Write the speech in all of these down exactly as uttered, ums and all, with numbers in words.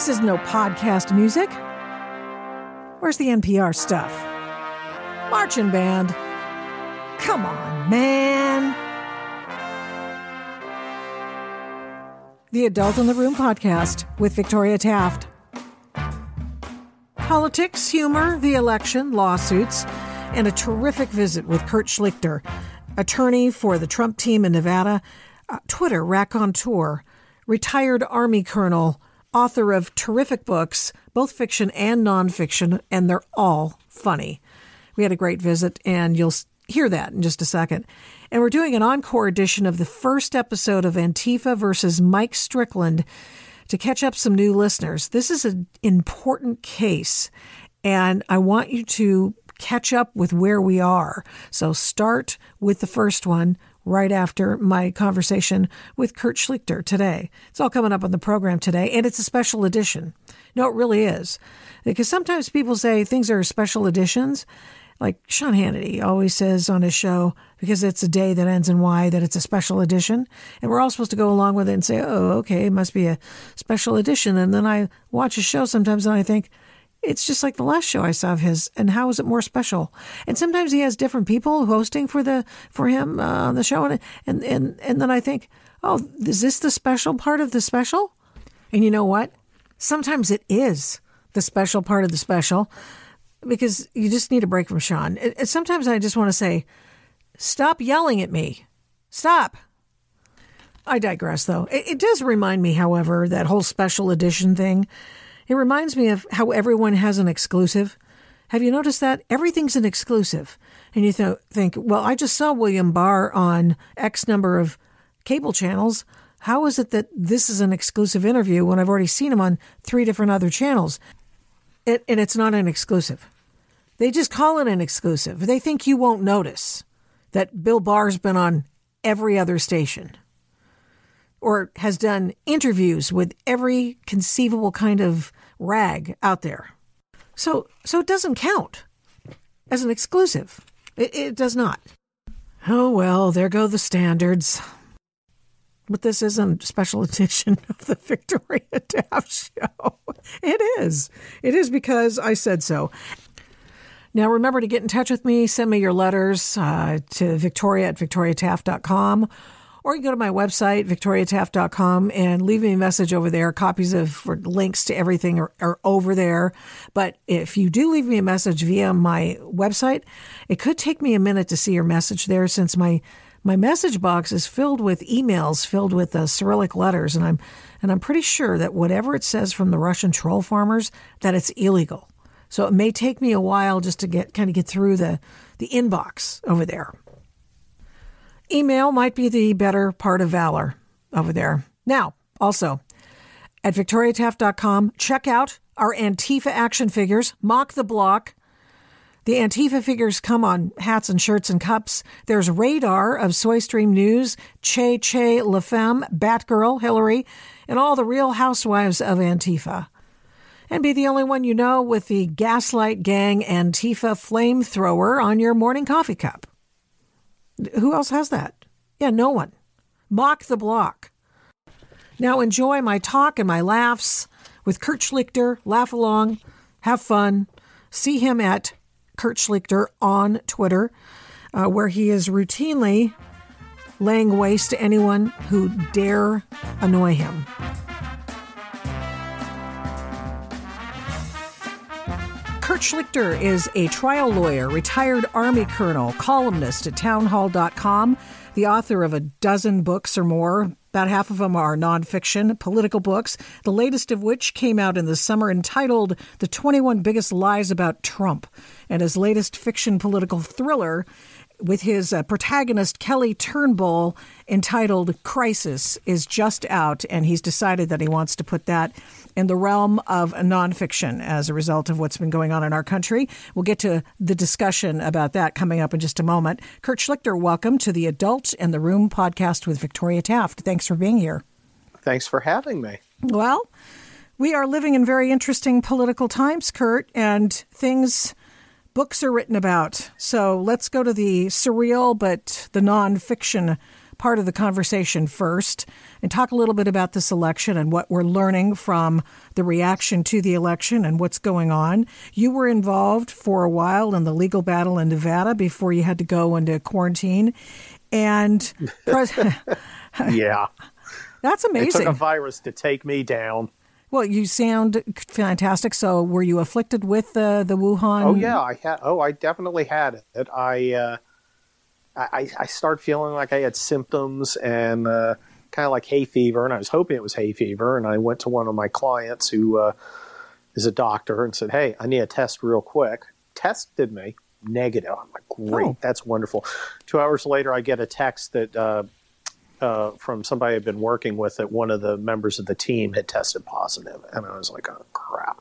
This is no podcast music. Where's the N P R stuff? Marching band. Come on, man. The Adult in the Room podcast with Victoria Taft. Politics, humor, the election, lawsuits, and a terrific visit with Kurt Schlichter, attorney for the Trump team in Nevada, uh, Twitter raconteur, retired Army colonel, author of terrific books, both fiction and nonfiction, and they're all funny. We had a great visit, and you'll hear that in just a second. And we're doing an encore edition of the first episode of Antifa versus Mike Strickland to catch up some new listeners. This is an important case, and I want you to catch up with where we are. So start with the first one right after my conversation with Kurt Schlichter today. It's all coming up on the program today, and it's a special edition. No, it really is. Because sometimes people say things are special editions. Like Sean Hannity always says on his show, because it's a day that ends in Y, that it's a special edition. And we're all supposed to go along with it and say, oh, okay, it must be a special edition. And then I watch a show sometimes and I think, it's just like the last show I saw of his, and how is it more special? And sometimes he has different people hosting for the for him uh, on the show, and, and and and then I think, oh, is this the special part of the special? And you know what? Sometimes it is the special part of the special, because you just need a break from Sean. And, and sometimes I just want to say, stop yelling at me, stop. I digress, though. It, it does remind me, however, that whole special edition thing. It reminds me of how everyone has an exclusive. Have you noticed that? Everything's an exclusive. And you th- think, well, I just saw William Barr on X number of cable channels. How is it that this is an exclusive interview when I've already seen him on three different other channels? It, and it's not an exclusive. They just call it an exclusive. They think you won't notice that Bill Barr's been on every other station, or has done interviews with every conceivable kind of rag out there. So so it doesn't count as an exclusive. It, it does not. Oh, well, there go the standards. But this isn't a special edition of the Victoria Taft Show. It is. It is because I said so. Now, remember to get in touch with me. Send me your letters uh, to victoria at victoria taft dot com. Or you go to my website, victoria taft dot com, and leave me a message over there. Copies of or links to everything are, are over there. But if you do leave me a message via my website, it could take me a minute to see your message there, since my my message box is filled with emails, filled with uh, Cyrillic letters. And I'm and I'm pretty sure that whatever it says from the Russian troll farmers, that it's illegal. So it may take me a while just to get kind of get through the, the inbox over there. Email might be the better part of valor over there. Now, also, at victoria taft dot com, check out our Antifa action figures, Mock the Block. The Antifa figures come on hats and shirts and cups. There's Radar of SoyStream News, Che Che La Femme, Batgirl, Hillary, and all the real housewives of Antifa. And be the only one you know with the Gaslight Gang Antifa flamethrower on your morning coffee cup. Who else has that? Yeah, no one. Mock the Block. Now enjoy my talk and my laughs with Kurt Schlichter. Laugh along. Have fun. See him at Kurt Schlichter on Twitter, uh, where he is routinely laying waste to anyone who dare annoy him. Kurt Schlichter is a trial lawyer, retired Army colonel, columnist at townhall dot com, the author of a dozen books or more. About half of them are nonfiction, political books, the latest of which came out in the summer entitled The twenty-one Biggest Lies About Trump, and his latest fiction political thriller with his uh, protagonist Kelly Turnbull entitled Crisis is just out, and he's decided that he wants to put that in the realm of nonfiction as a result of what's been going on in our country. We'll get to the discussion about that coming up in just a moment. Kurt Schlichter, welcome to the Adult in the Room podcast with Victoria Taft. Thanks for being here. Thanks for having me. Well, we are living in very interesting political times, Kurt, and things, books are written about. So let's go to the surreal but the nonfiction part of the conversation first and talk a little bit about this election and what we're learning from the reaction to the election and what's going on. You were involved for a while in the legal battle in Nevada before you had to go into quarantine. And pres- yeah, that's amazing. It took a virus to take me down. Well, you sound fantastic. So were you afflicted with the, the Wuhan? Oh, yeah. I had. Oh, I definitely had it. I uh, I, I started feeling like I had symptoms and uh, kind of like hay fever. And I was hoping it was hay fever. And I went to one of my clients who uh, is a doctor and said, hey, I need a test real quick. Tested me. Negative. I'm like, great. Oh. That's wonderful. Two hours later, I get a text that uh, – Uh, from somebody I've been working with that one of the members of the team had tested positive. And I was like, oh, crap.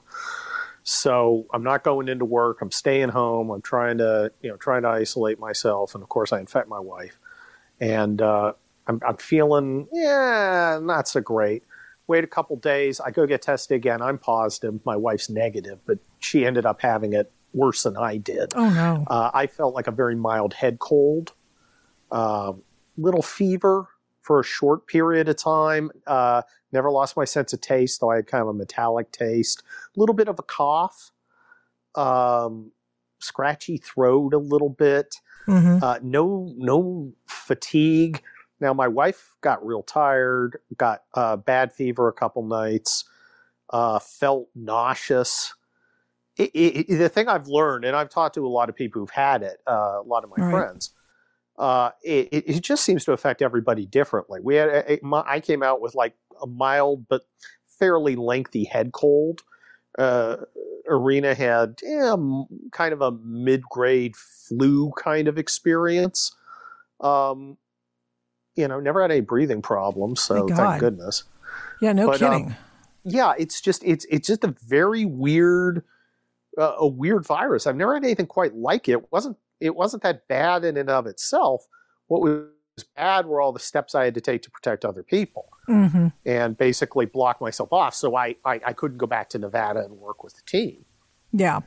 So I'm not going into work. I'm staying home. I'm trying to, you know, trying to isolate myself. And, of course, I infect my wife. And uh, I'm, I'm feeling, yeah, not so great. Wait a couple days. I go get tested again. I'm positive. My wife's negative. But she ended up having it worse than I did. Oh, no. Uh, I felt like a very mild head cold, uh, little fever for a short period of time. Uh, never lost my sense of taste, though I had kind of a metallic taste. A little bit of a cough, um, scratchy throat a little bit, mm-hmm. uh, no no fatigue. Now, my wife got real tired, got uh, bad fever a couple nights, uh, felt nauseous. It, it, it, the thing I've learned, and I've talked to a lot of people who've had it, uh, a lot of my All friends, right. Uh, it, it just seems to affect everybody differently. We had a, a, I came out with like a mild but fairly lengthy head cold. Uh, Arena had yeah, kind of a mid-grade flu kind of experience. Um, you know, never had any breathing problems, so thank, thank goodness. Yeah, no but, kidding. Um, yeah, it's just it's it's just a very weird uh, a weird virus. I've never had anything quite like it. It wasn't. It wasn't that bad in and of itself. What was bad were all the steps I had to take to protect other people mm-hmm. and basically block myself off. So I, I, I couldn't go back to Nevada and work with the team. Yeah.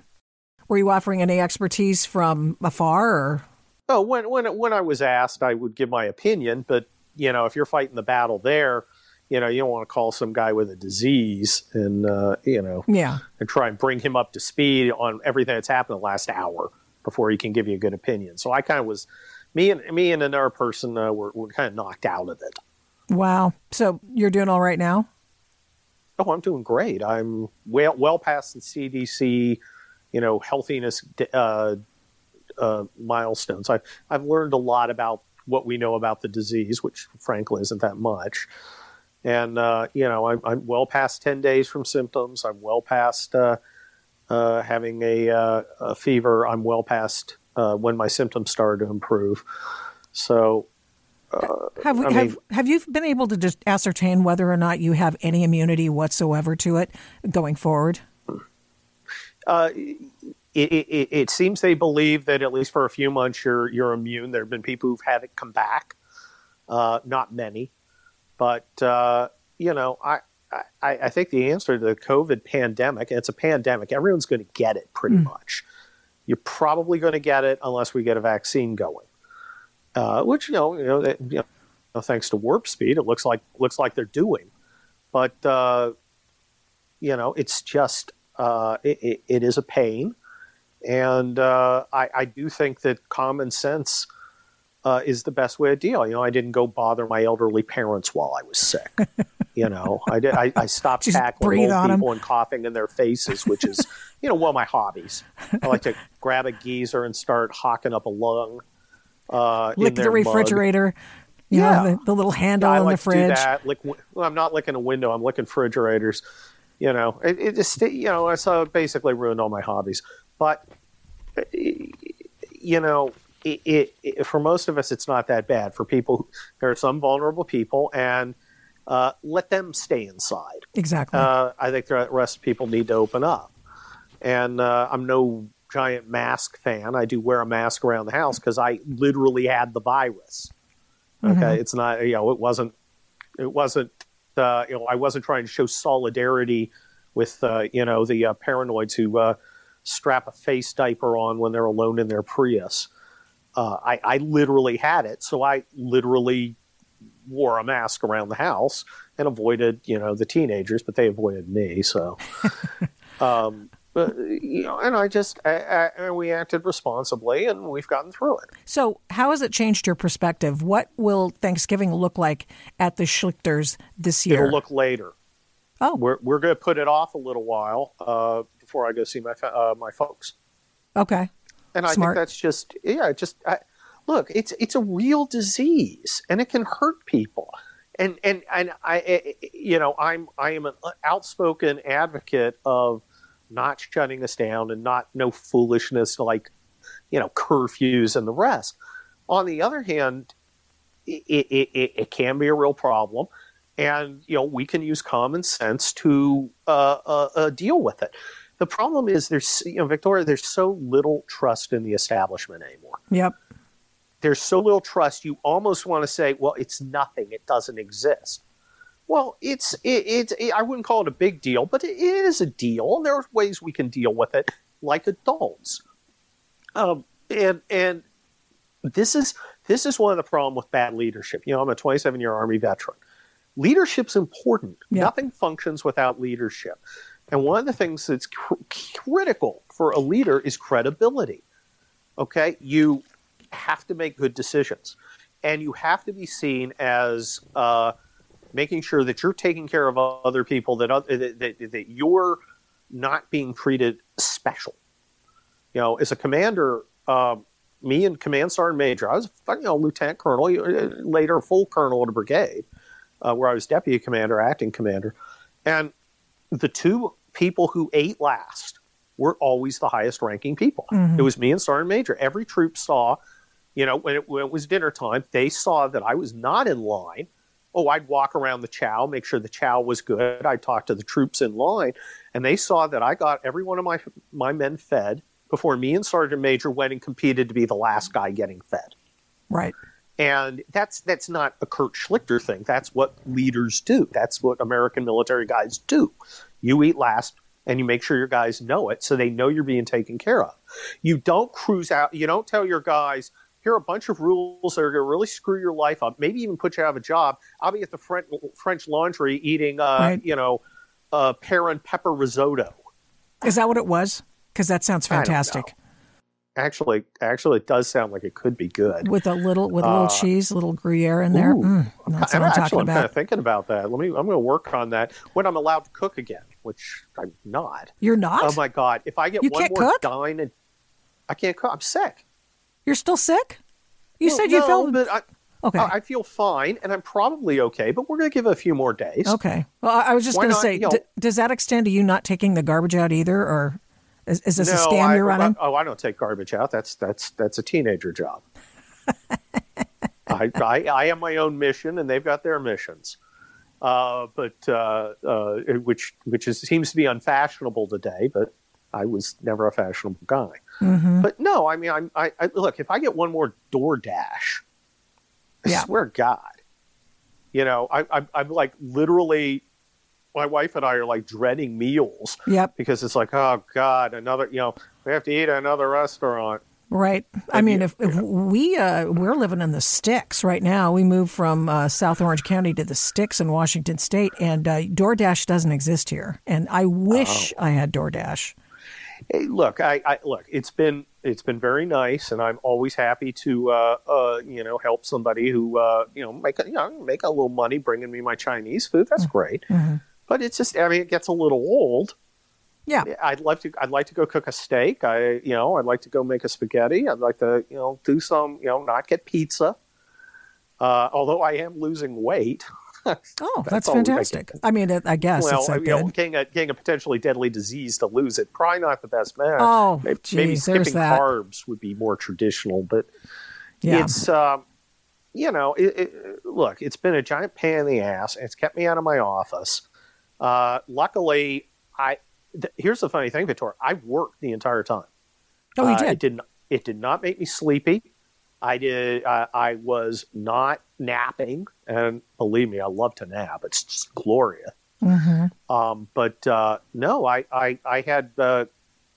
Were you offering any expertise from afar? Or? Oh, when, when, when I was asked, I would give my opinion. But, you know, if you're fighting the battle there, you know, you don't want to call some guy with a disease and, uh, you know, yeah. and try and bring him up to speed on everything that's happened in the last hour before he can give you a good opinion. So I kind of was, me and me and another person uh, were, were kind of knocked out of it. Wow. So you're doing all right now? Oh, I'm doing great. I'm well well past the C D C, you know, healthiness uh, uh, milestones. I've, I've learned a lot about what we know about the disease, which frankly isn't that much. And, uh, you know, I'm, I'm well past ten days from symptoms. I'm well past... Uh, Uh, having a, uh, a fever, I'm well past uh, when my symptoms started to improve. So, uh, have, we, I mean, have have you been able to just ascertain whether or not you have any immunity whatsoever to it going forward? Uh, it, it, it seems they believe that at least for a few months you're you're immune. There have been people who've had it come back, uh, not many, but uh, you know I. I, I think the answer to the COVID pandemic, and it's a pandemic, everyone's going to get it pretty mm. much. You're probably going to get it unless we get a vaccine going, uh, which, you know, you know, it, you know, thanks to warp speed, it looks like looks like they're doing. But, uh, you know, it's just uh, it, it, it is a pain. And uh, I, I do think that common sense uh, is the best way to deal. You know, I didn't go bother my elderly parents while I was sick. You know, I did. I, I stopped just tackling old people them. and coughing in their faces, which is, you know, one of my hobbies. I like to grab a geezer and start hocking up a lung. Uh, Lick in their the refrigerator. Mug. You yeah. know, the, the little handle yeah, I on like the fridge. To do that. Lick, well, I'm not licking a window. I'm licking refrigerators. You know, it, it just, you know, so it basically ruined all my hobbies. But, you know, it, it, it, for most of us, it's not that bad. For people, there are some vulnerable people and, Uh, let them stay inside. Exactly. Uh, I think the rest of people need to open up. And uh, I'm no giant mask fan. I do wear a mask around the house because I literally had the virus. Okay, mm-hmm. It's not, you know, it wasn't, it wasn't, uh, you know, I wasn't trying to show solidarity with, uh, you know, the uh, paranoids who uh, strap a face diaper on when they're alone in their Prius. Uh, I, I literally had it, so I literally wore a mask around the house and avoided, you know, the teenagers, but they avoided me. So, um, but, you know, and I just, I, I, we acted responsibly and we've gotten through it. So how has it changed your perspective? What will Thanksgiving look like at the Schlichters this year? It'll look later. Oh, we're, we're going to put it off a little while uh, before I go see my, uh, my folks. Okay. And I Smart. think that's just, yeah, just, I, look, it's, it's a real disease and it can hurt people. And, and, and I, you know, I'm, I am an outspoken advocate of not shutting us down and not no foolishness like, you know, curfews and the rest. On the other hand, it, it, it, it can be a real problem. And, you know, we can use common sense to uh, uh, uh, deal with it. The problem is there's, you know, Victoria, there's so little trust in the establishment anymore. Yep. There's so little trust. You almost want to say, well, it's nothing. It doesn't exist. Well, it's, it, it's, it, I wouldn't call it a big deal, but it is a deal. And there are ways we can deal with it like adults. Um, and, and this is, this is one of the problem with bad leadership. You know, I'm a twenty-seven year Army veteran. Leadership's important. Yeah. Nothing functions without leadership. And one of the things that's cr- critical for a leader is credibility. Okay? You have to make good decisions. And you have to be seen as uh, making sure that you're taking care of other people, that, other, that, that that you're not being treated special. You know, as a commander, uh, me and Command Sergeant Major, I was a fucking you know, lieutenant colonel, later full colonel at a brigade, uh, where I was deputy commander, acting commander. And the two people who ate last were always the highest ranking people. Mm-hmm. It was me and Sergeant Major. Every troop saw, you know, when it, when it was dinner time, they saw that I was not in line. Oh, I'd walk around the chow, make sure the chow was good. I'd talk to the troops in line. And they saw that I got every one of my, my men fed before me and Sergeant Major went and competed to be the last guy getting fed. Right. And that's that's not a Kurt Schlichter thing. That's what leaders do. That's what American military guys do. You eat last, and you make sure your guys know it, so they know you're being taken care of. You don't cruise out. You don't tell your guys, here are a bunch of rules that are going to really screw your life up, maybe even put you out of a job. I'll be at the French, French Laundry eating, uh, right. you know, uh, pear and pepper risotto. Is that what it was? Because that sounds fantastic. Actually, actually, it does sound like it could be good with a little with a little uh, cheese, a little Gruyere in there. Ooh, mm, that's what I'm, I'm actually talking about. I'm kind of thinking about that. Let me. I'm going to work on that when I'm allowed to cook again, which I'm not. You're not. Oh my God! If I get you one more cook? dine, and I can't cook. I'm sick. You're still sick. You well, said you no, felt. But I, okay. I, I feel fine, and I'm probably okay. But we're going to give it a few more days. Okay. Well, I was just going to say, you know, d- does that extend to you not taking the garbage out either, or? Is, is this no, a scam I, you're running? I, oh, I don't take garbage out. That's that's that's a teenager job. I, I I am my own mission, and they've got their missions, uh, but uh, uh, which which is, seems to be unfashionable today. But I was never a fashionable guy. Mm-hmm. But no, I mean, I'm, I, I look if I get one more DoorDash, I yeah. swear to God, you know, I, I I'm like literally. My wife and I are like dreading meals. Yep. Because it's like, oh God, another, you know, we have to eat at another restaurant. Right. And I mean, you, if, if we, uh, we're living in the sticks right now. We moved from uh, South Orange County to the sticks in Washington State, and uh, DoorDash doesn't exist here. And I wish oh. I had DoorDash. Hey, look, I, I, look, it's been, it's been very nice, and I'm always happy to, uh, uh, you know, help somebody who, uh, you know, make a, you know, make a little money bringing me my Chinese food. That's mm-hmm. great. Mm-hmm. But it's just, I mean, it gets a little old. Yeah. I'd like to, I'd like to go cook a steak. I, you know, I'd like to go make a spaghetti. I'd like to, you know, do some, you know, not get pizza. Uh, although I am losing weight. Oh, that's, that's fantastic. I, I mean, I guess. Well, it's so you know, getting a, getting a potentially deadly disease to lose it, probably not the best match. Oh, maybe, geez, maybe skipping that. Carbs would be more traditional, but yeah. it's, um, you know, it, it, look, it's been a giant pain in the ass. It's kept me out of my office. Uh, luckily, I th- here's the funny thing, Victoria. I worked the entire time. Oh, you did? Uh, it did not, it did not make me sleepy. I did. Uh, I was not napping, and believe me, I love to nap. It's just glorious. Mm-hmm. Um, but uh, no, I I, I had uh,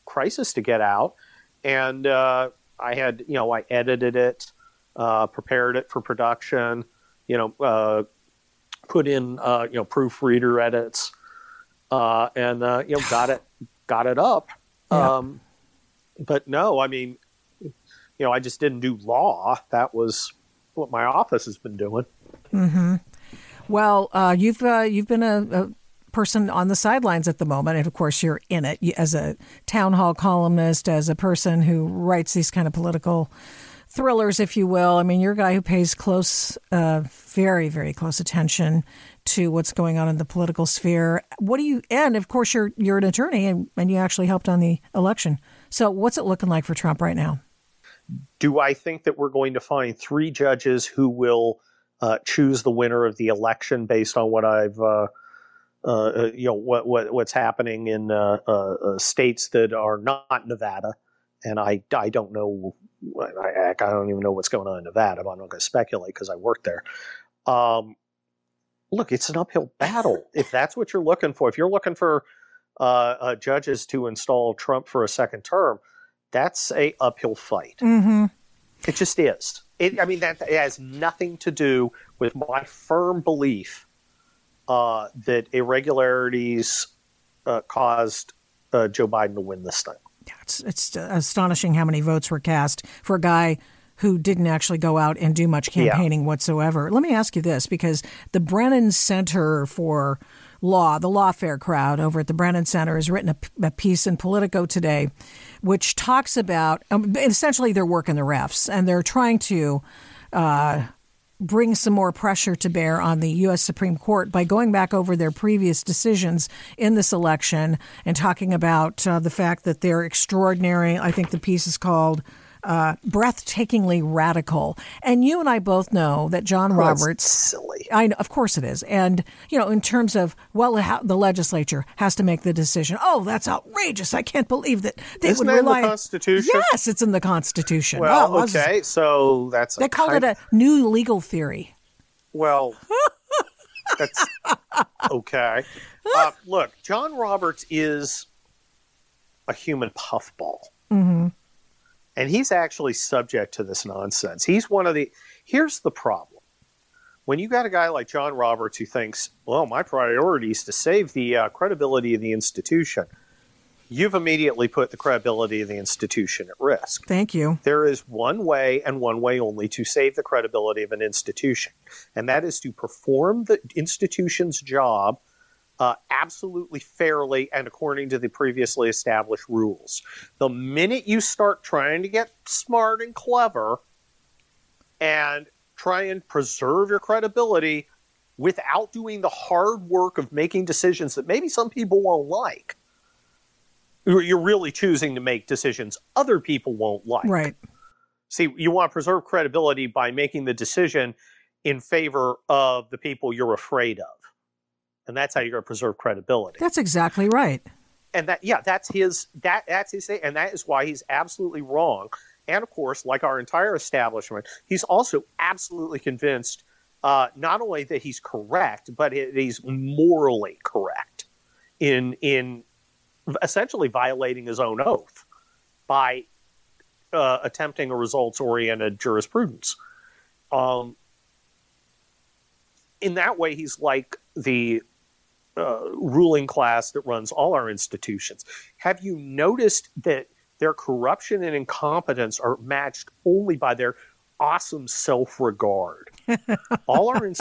Crisis to get out, and uh, I had you know I edited it, uh, prepared it for production. you know, uh, put in, uh, you know, proofreader edits, uh, and, uh, you know, got it, got it up. Yeah. Um, but no, I mean, you know, I just didn't do law. That was what my office has been doing. Mm-hmm. Well, uh, you've, uh, you've been a, a person on the sidelines at the moment. And of course you're in it as a town hall columnist, as a person who writes these kind of political thrillers, if you will. I mean, you're a guy who pays close, uh, very, very close attention to what's going on in the political sphere. What do you, and of course you're, you're an attorney and, and you actually helped on the election. So what's it looking like for Trump right now? Do I think that we're going to find three judges who will uh, choose the winner of the election based on what I've, uh, uh, you know, what, what what's happening in uh, uh, states that are not Nevada? And I, I don't know, I, I don't even know what's going on in Nevada. But I'm not going to speculate because I work there. Um, look, it's an uphill battle. If that's what you're looking for, if you're looking for uh, uh, judges to install Trump for a second term, that's a uphill fight. Mm-hmm. It just is. It, I mean, that it has nothing to do with my firm belief uh, that irregularities uh, caused uh, Joe Biden to win this thing. Yeah, it's, it's astonishing how many votes were cast for a guy who didn't actually go out and do much campaigning yeah. whatsoever. Let me ask you this, because the Brennan Center for Law, the lawfare crowd over at the Brennan Center, has written a, a piece in Politico today, which talks about um, essentially their work in the refs, and they're trying to uh, bring some more pressure to bear on the U S Supreme Court by going back over their previous decisions in this election and talking about uh, the fact that they're extraordinary. I think the piece is called Uh, breathtakingly radical. And you and I both know that John oh, Roberts, silly. I know, of course it is. And, you know, in terms of, well, how, the legislature has to make the decision. Oh, that's outrageous. I can't believe that they Isn't would that rely on the Constitution. Yes, it's in the Constitution. Well, oh, was, OK, so that's. They called type... it a new legal theory. Well, that's OK. Uh, look, John Roberts is a human puffball. Mm-hmm. And he's actually subject to this nonsense. He's one of the – here's the problem. When you got a guy like John Roberts who thinks, well, my priority is to save the uh, credibility of the institution, you've immediately put the credibility of the institution at risk. Thank you. There is one way and one way only to save the credibility of an institution, and that is to perform the institution's job Uh, absolutely fairly and according to the previously established rules. The minute you start trying to get smart and clever and try and preserve your credibility without doing the hard work of making decisions that maybe some people won't like, you're really choosing to make decisions other people won't like. Right. See, you want to preserve credibility by making the decision in favor of the people you're afraid of. And that's how you're going to preserve credibility. That's exactly right. And that, yeah, that's his, that, that's his thing. And that is why he's absolutely wrong. And of course, like our entire establishment, he's also absolutely convinced uh, not only that he's correct, but that he's morally correct in, in essentially violating his own oath by uh, attempting a results-oriented jurisprudence. Um, in that way, he's like the Uh, ruling class that runs all our institutions. Have you noticed that their corruption and incompetence are matched only by their awesome self-regard? all our in-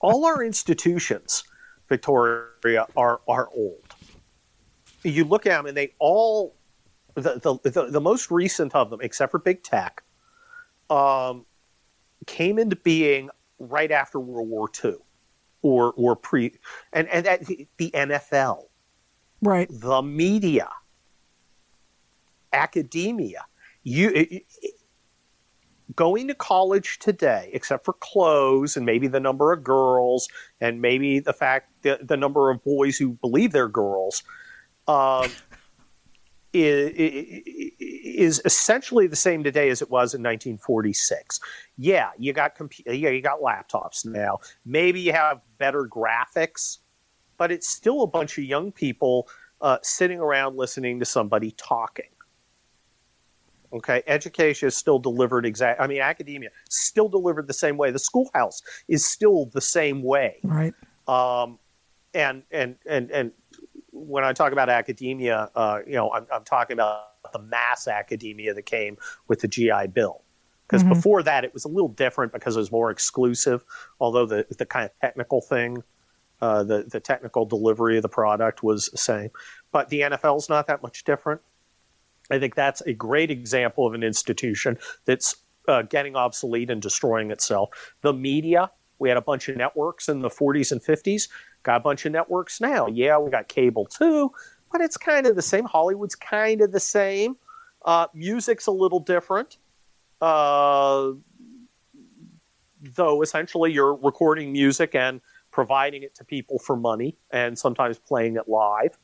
all our institutions, Victoria, are are old. You look at them, and they all the the the, the most recent of them, except for big tech, um, came into being right after World War Two. Or, or pre, and and that, the N F L, right? The media, academia, you it, it, going to college today, except for clothes and maybe the number of girls and maybe the fact that the number of boys who believe they're girls, um, is, is essentially the same today as it was in nineteen forty-six. Yeah, you got comp- yeah, you got laptops now. Maybe you have better graphics, but it's still a bunch of young people uh, sitting around listening to somebody talking. Okay, education is still delivered exact. I mean, academia still delivered the same way. The schoolhouse is still the same way. Right. Um, and and and and when I talk about academia, uh, you know, I'm, I'm talking about the mass academia that came with the G I Bill. Because mm-hmm. before that, it was a little different because it was more exclusive. Although the the kind of technical thing, uh, the the technical delivery of the product was the same. But the N F L is not that much different. I think that's a great example of an institution that's uh, getting obsolete and destroying itself. The media, we had a bunch of networks in the forties and fifties, got a bunch of networks now. Yeah, we got cable too, but it's kind of the same. Hollywood's kind of the same. Uh, music's a little different, uh, though essentially you're recording music and providing it to people for money and sometimes playing it live.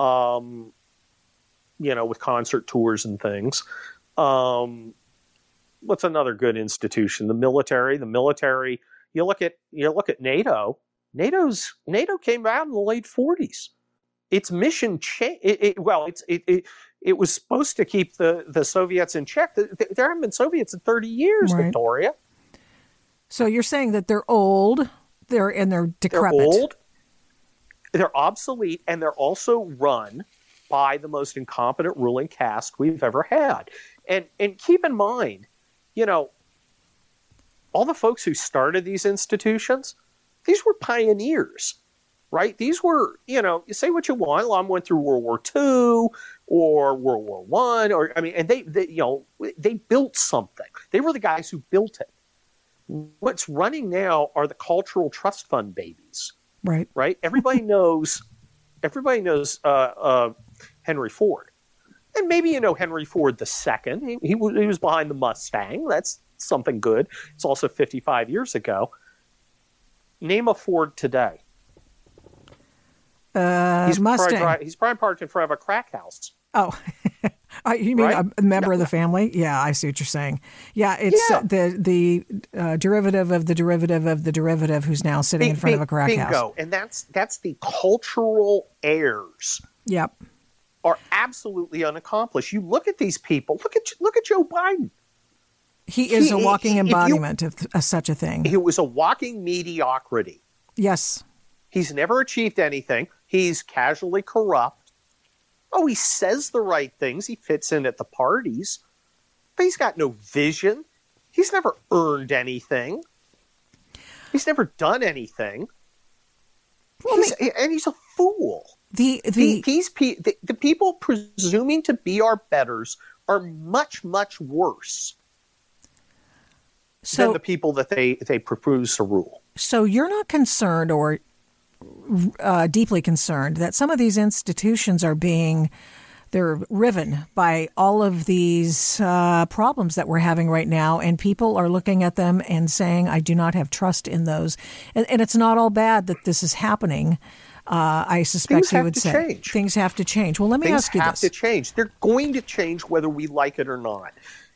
Um you know, with concert tours and things. Um, what's another good institution? The military. The military, you look at you look at NATO. NATO's NATO came out in the late forties. Its mission changed. It, it, well, it's, it, it it was supposed to keep the, the Soviets in check. There haven't been Soviets in thirty years, right. Victoria. So you're saying that they're old, they're and they're decrepit. They're old, they're obsolete, and they're also run by the most incompetent ruling caste we've ever had. And and keep in mind, you know, all the folks who started these institutions, these were pioneers, right? These were, you know, you say what you want. Lom went through World War Two or World War One, or I mean, and they, they, you know, they built something. They were the guys who built it. What's running now are the cultural trust fund babies, right? Right? Everybody knows. Everybody knows. Uh, uh, Henry Ford. And maybe you know Henry Ford the Second. He, he, he was behind the Mustang. That's something good. It's also fifty-five years ago. Name a Ford today. Uh, he's Mustang. Probably, he's probably parked in front of a crack house. Oh, you mean right? a member no. of the family? Yeah, I see what you're saying. Yeah, it's yeah. Uh, the the uh, derivative of the derivative of the derivative who's now sitting B- in front B- of a crack bingo. house. Bingo. And that's, that's the cultural heirs. Yep. Are absolutely unaccomplished. You look at these people. Look at look at Joe Biden. He is he, a walking he, embodiment you, of uh, such a thing. He was a walking mediocrity. Yes. He's never achieved anything. He's casually corrupt. Oh, he says the right things. He fits in at the parties. But he's got no vision. He's never earned anything. He's never done anything. He's, and he's a fool. The, the, the, these pe- the, the people presuming to be our betters are much, much worse so, than the people that they, they propose to rule. So you're not concerned or uh, deeply concerned that some of these institutions are being, they're riven by all of these uh, problems that we're having right now. And people are looking at them and saying, I do not have trust in those. And, and it's not all bad that this is happening. Uh, I suspect you would say change. Things have to change. Well, let me things ask you this. Things have to change. They're going to change whether we like it or not.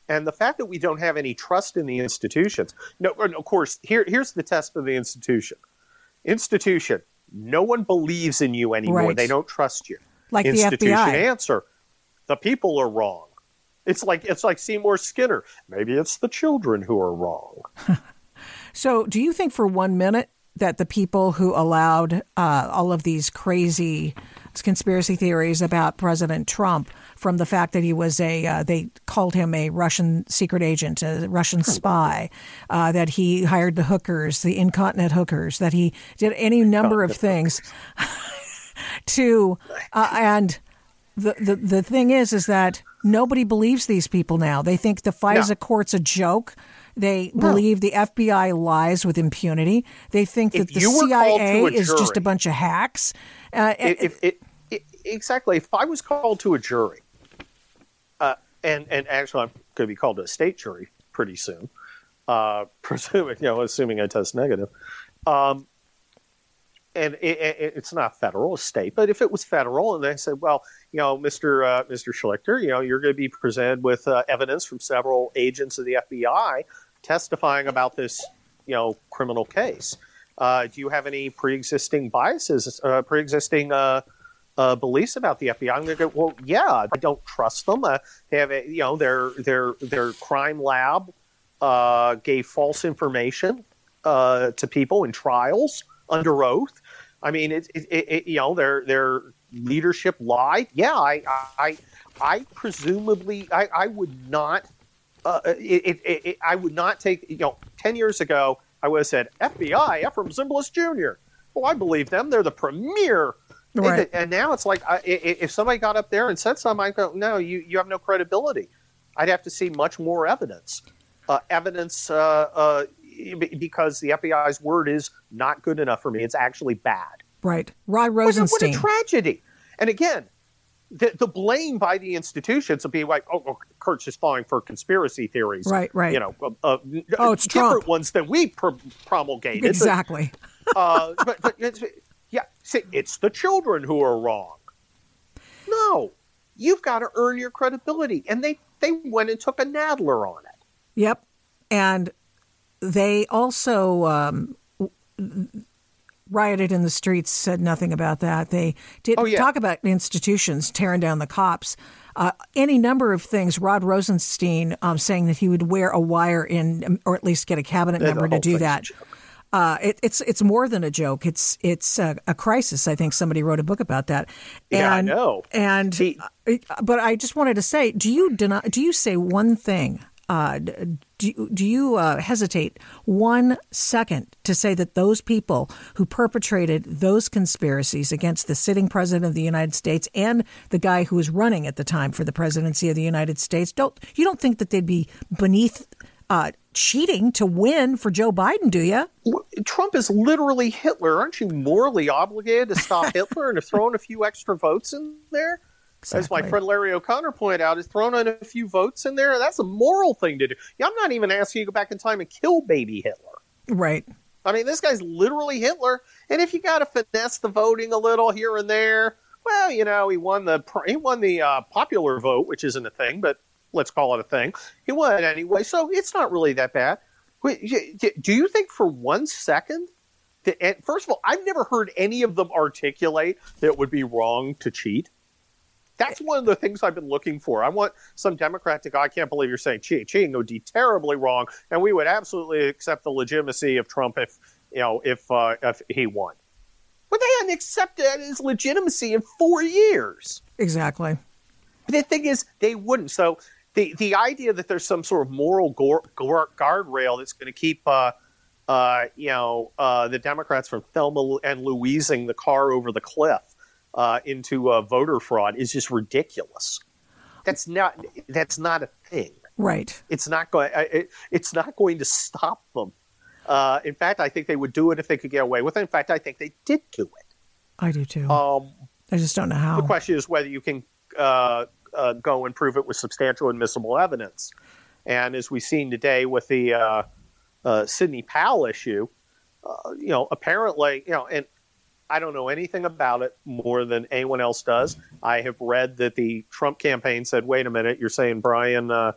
And the fact that we don't have any trust in the institutions. No, of course, here, here's the test of the institution. Institution, no one believes in you anymore. Right. They don't trust you. Like institution, the F B I. Answer, the people are wrong. It's like it's like Seymour Skinner. Maybe it's the children who are wrong. So do you think for one minute that the people who allowed uh, all of these crazy conspiracy theories about President Trump, from the fact that he was a, uh, they called him a Russian secret agent, a Russian spy, uh, that he hired the hookers, the incontinent hookers, that he did any number of things to, uh, and the, the, the thing is, is that nobody believes these people now. They think the FISA no. court's a joke. They believe no. the F B I lies with impunity. They think that if the C I A is jury, just a bunch of hacks. Uh, if, if, if, exactly. If I was called to a jury, uh, and and actually I'm going to be called to a state jury pretty soon, uh, presuming you know, assuming I test negative, um, and it, it, it's not federal, it's state. But if it was federal, and they said, well, you know, Mister Uh, Mister Schlichter, you know, you're going to be presented with uh, evidence from several agents of the F B I. Testifying about this, you know, criminal case. Uh, do you have any pre-existing biases, uh, pre-existing uh, uh, beliefs about the F B I, I'm going to go, well, yeah, I don't trust them. Uh, they have, a, you know, their their their crime lab uh, gave false information uh, to people in trials under oath. I mean, it, it, it, you know, their their leadership lied. Yeah, I I I presumably I, I would not uh, it, it, it I would not take, you know, ten years ago I would have said F B I, Ephraim Zimbalist Junior Well, I believe them. They're the premier. Right. And now it's like I, if somebody got up there and said something, I go, no, you, you have no credibility. I'd have to see much more evidence, uh, evidence uh, uh, because the F B I's word is not good enough for me. It's actually bad. Right. Rod Rosenstein. What a, what a tragedy. And again, the, the blame by the institutions will be like, oh, oh, Kurt's just falling for conspiracy theories. Right, right. You know, uh, uh, oh, it's different Trump. Ones than we pr- promulgated. Exactly. uh, but, but it's, yeah, see, it's the children who are wrong. No, you've got to earn your credibility. And they, they went and took a Nadler on it. Yep. And they also um, rioted in the streets, said nothing about that. They didn't oh, yeah. talk about institutions, tearing down the cops, uh, any number of things. Rod Rosenstein um, saying that he would wear a wire in or at least get a cabinet They're member to do that. Uh, it, it's it's more than a joke. It's it's a, a crisis. I think somebody wrote a book about that. And, yeah, I know. And he, but I just wanted to say, do you deny, do you say one thing? Uh, do do you uh, hesitate one second to say that those people who perpetrated those conspiracies against the sitting president of the United States and the guy who was running at the time for the presidency of the United States don't you don't think that they'd be beneath? Uh, cheating to win for Joe Biden, do you? Trump is literally Hitler. Aren't you morally obligated to stop Hitler and to throw in a few extra votes in there? Exactly. As my friend Larry O'Connor pointed out, is thrown in a few votes in there. That's a moral thing to do. Yeah, I'm not even asking you to go back in time and kill baby Hitler. Right. I mean, this guy's literally Hitler. And if you got to finesse the voting a little here and there, well, you know, he won the he won the uh, popular vote, which isn't a thing, but let's call it a thing. He won anyway, so it's not really that bad. Do you think for one second? That, first of all, I've never heard any of them articulate that it would be wrong to cheat. That's one of the things I've been looking for. I want some Democrat to go, I can't believe you're saying cheat. Cheating would be terribly wrong, and we would absolutely accept the legitimacy of Trump if you know if uh, if he won. But they hadn't accepted his legitimacy in four years. Exactly. But the thing is, they wouldn't. So. The the idea that there's some sort of moral go- go- guardrail that's going to keep uh, uh, you know uh, the Democrats from Thelma and Louising the car over the cliff uh, into uh, voter fraud is just ridiculous. That's not that's not a thing. Right. It's not going. It, it's not going to stop them. Uh, in fact, I think they would do it if they could get away with it. In fact, I think they did do it. I do too. Um, I just don't know how. The question is whether you can. Uh, Uh, go and prove it with substantial admissible evidence. And as we've seen today with the uh, uh, Sidney Powell issue, uh, you know, apparently, you know, and I don't know anything about it more than anyone else does. I have read that the Trump campaign said, wait a minute, you're saying Brian uh,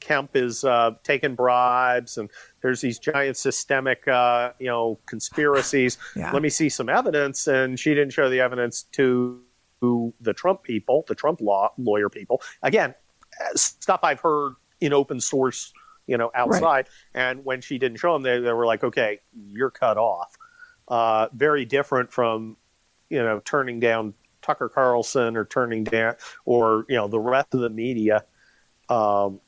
Kemp is uh, taking bribes and there's these giant systemic, uh, you know, conspiracies. Yeah. Let me see some evidence. And she didn't show the evidence to who the Trump people, the Trump law lawyer people, again, stuff I've heard in open source, you know, outside. Right. And when she didn't show them, they, they were like, okay, you're cut off. Uh, very different from, you know, turning down Tucker Carlson or turning down or, you know, the rest of the media. Um,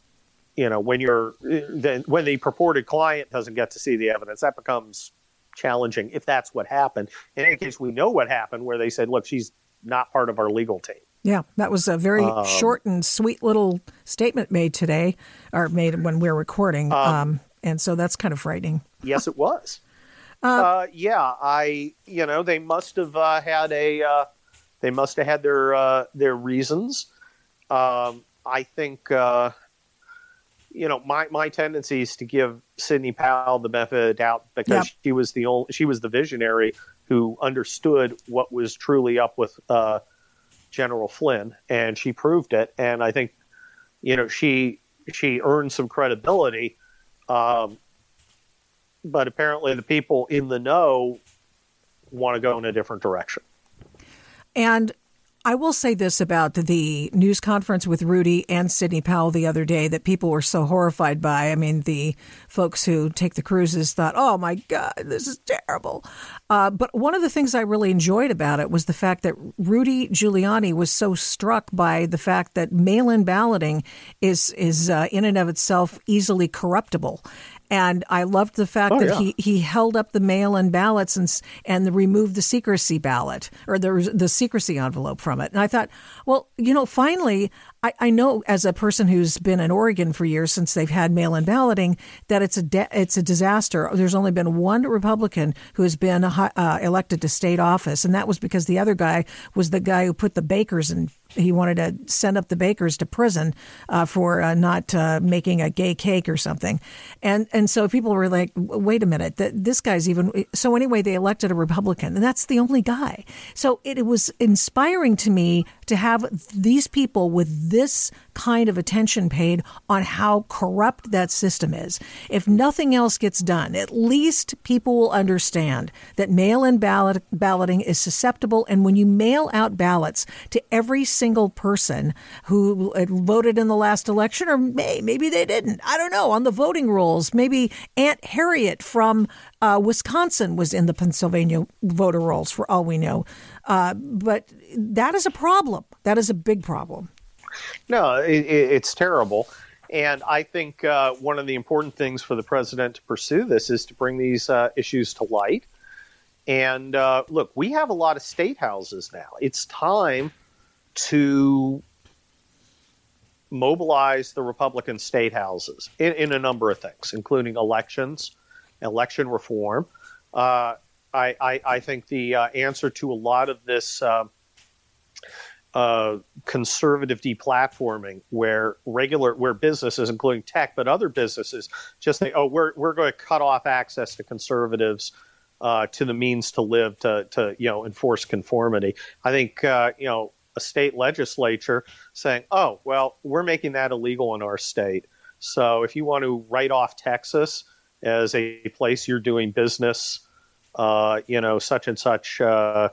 you know, when you're then when the purported client doesn't get to see the evidence, that becomes challenging if that's what happened. In any case, we know what happened where they said, look, she's not part of our legal team. Yeah, that was a very um, short and sweet little statement made today, or made when we were recording, um, um, and so that's kind of frightening. Yes, it was. Uh, uh, yeah, I, you know, they must have uh, had a, uh, they must have had their uh, their reasons. Um, I think, uh, you know, my my tendency is to give Sidney Powell the benefit of the doubt because yep. she was the only, she was the visionary who understood what was truly up with uh, General Flynn, and she proved it. And I think, you know, she she earned some credibility. Um, but apparently the people in the know want to go in a different direction. And I will say this about the news conference with Rudy and Sidney Powell the other day that people were so horrified by. I mean, the folks who take the cruises thought, oh, my God, this is terrible. Uh, but one of the things I really enjoyed about it was the fact that Rudy Giuliani was so struck by the fact that mail-in balloting is is uh, in and of itself easily corruptible. And I loved the fact oh, that yeah. he, he held up the mail-in ballots and and the, removed the secrecy ballot or the, the secrecy envelope from it. And I thought, well, you know, finally, I, I know as a person who's been in Oregon for years since they've had mail-in balloting that it's a de- it's a disaster. There's only been one Republican who has been uh, elected to state office, and that was because the other guy was the guy who put the bakers in. He wanted to send up the bakers to prison uh, for uh, not uh, making a gay cake or something. And and so people were like, wait a minute, th- this guy's even. So anyway, they elected a Republican, and that's the only guy. So it, it was inspiring to me to have these people with this kind of attention paid on how corrupt that system is. If nothing else gets done, at least people will understand that mail-in ballot balloting is susceptible. And when you mail out ballots to every single person who voted in the last election, or may, maybe they didn't, I don't know, on the voting rolls, maybe Aunt Harriet from uh, Wisconsin was in the Pennsylvania voter rolls for all we know. Uh, but that is a problem. That is a big problem. No, it, it's terrible. And I think uh, one of the important things for the president to pursue this is to bring these uh, issues to light. And uh, look, we have a lot of state houses now. It's time to mobilize the Republican state houses in, in a number of things, including elections, election reform. Uh, I, I, I think the uh, answer to a lot of this uh, uh, conservative deplatforming, where regular, where businesses, including tech, but other businesses, just think, oh, we're we're going to cut off access to conservatives, uh, to the means to live, to to you know enforce conformity. I think uh, you know. A state legislature saying, oh, well, we're making that illegal in our state. So if you want to write off Texas as a place you're doing business, uh, you know, such and such uh,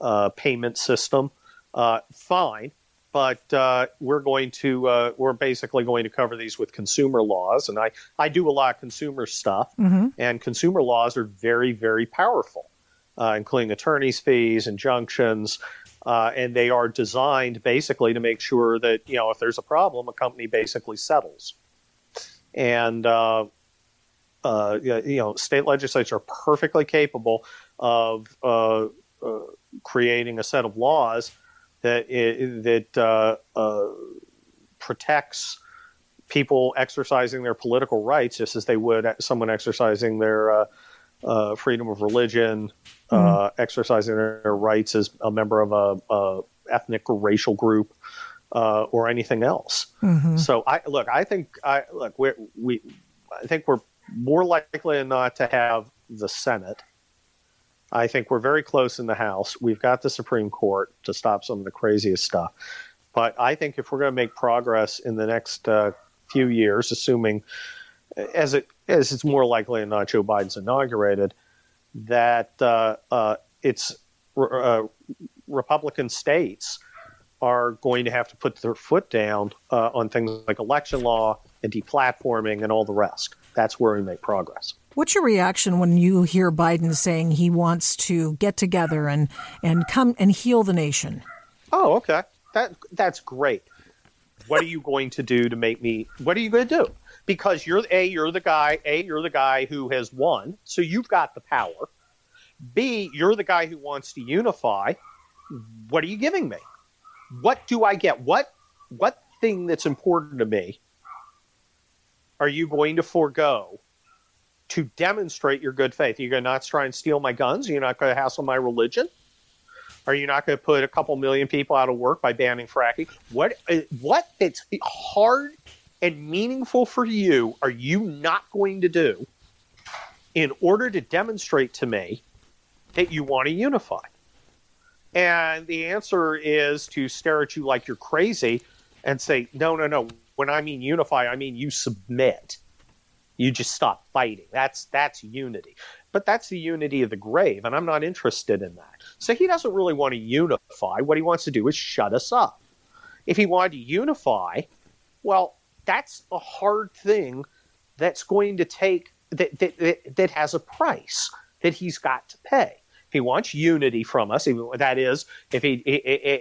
uh, payment system, uh, fine. But uh, we're going to uh, we're basically going to cover these with consumer laws. And I, I do a lot of consumer stuff. Mm-hmm. And consumer laws are very, very powerful, uh, including attorney's fees, injunctions. Uh, and they are designed basically to make sure that, you know, if there's a problem, a company basically settles. And, uh, uh, you know, state legislatures are perfectly capable of uh, uh, creating a set of laws that it, that uh, uh, protects people exercising their political rights just as they would someone exercising their uh, uh, freedom of religion. Uh, exercising their rights as a member of a, a ethnic or racial group uh, or anything else. Mm-hmm. So I look. I think I look. We we I think we're more likely than not to have the Senate. I think we're very close in the House. We've got the Supreme Court to stop some of the craziest stuff. But I think if we're going to make progress in the next uh, few years, assuming as it as it's more likely than not, Joe Biden's inaugurated. That uh, uh, it's uh, Republican states are going to have to put their foot down uh, on things like election law and deplatforming and all the rest. That's where we make progress. What's your reaction when you hear Biden saying he wants to get together and, and come and heal the nation? Oh, okay. That that's great. What are you going to do to make me – what are you going to do? Because you're A, you're the guy, A, you're the guy who has won, so you've got the power. B, you're the guy who wants to unify. What are you giving me? What do I get? What what thing that's important to me are you going to forego to demonstrate your good faith? Are you going to not try and steal my guns? Are you not going to hassle my religion? Are you not going to put a couple million people out of work by banning fracking? What what it's hard and meaningful for you are you not going to do in order to demonstrate to me that you want to unify? And the answer is to stare at you like you're crazy and say, no, no, no. When I mean unify, I mean you submit. You just stop fighting. That's that's unity. But that's the unity of the grave, and I'm not interested in that. So he doesn't really want to unify. What he wants to do is shut us up. If he wanted to unify, well, that's a hard thing that's going to take that, that, that, that has a price that he's got to pay. If he wants unity from us, that is, if he,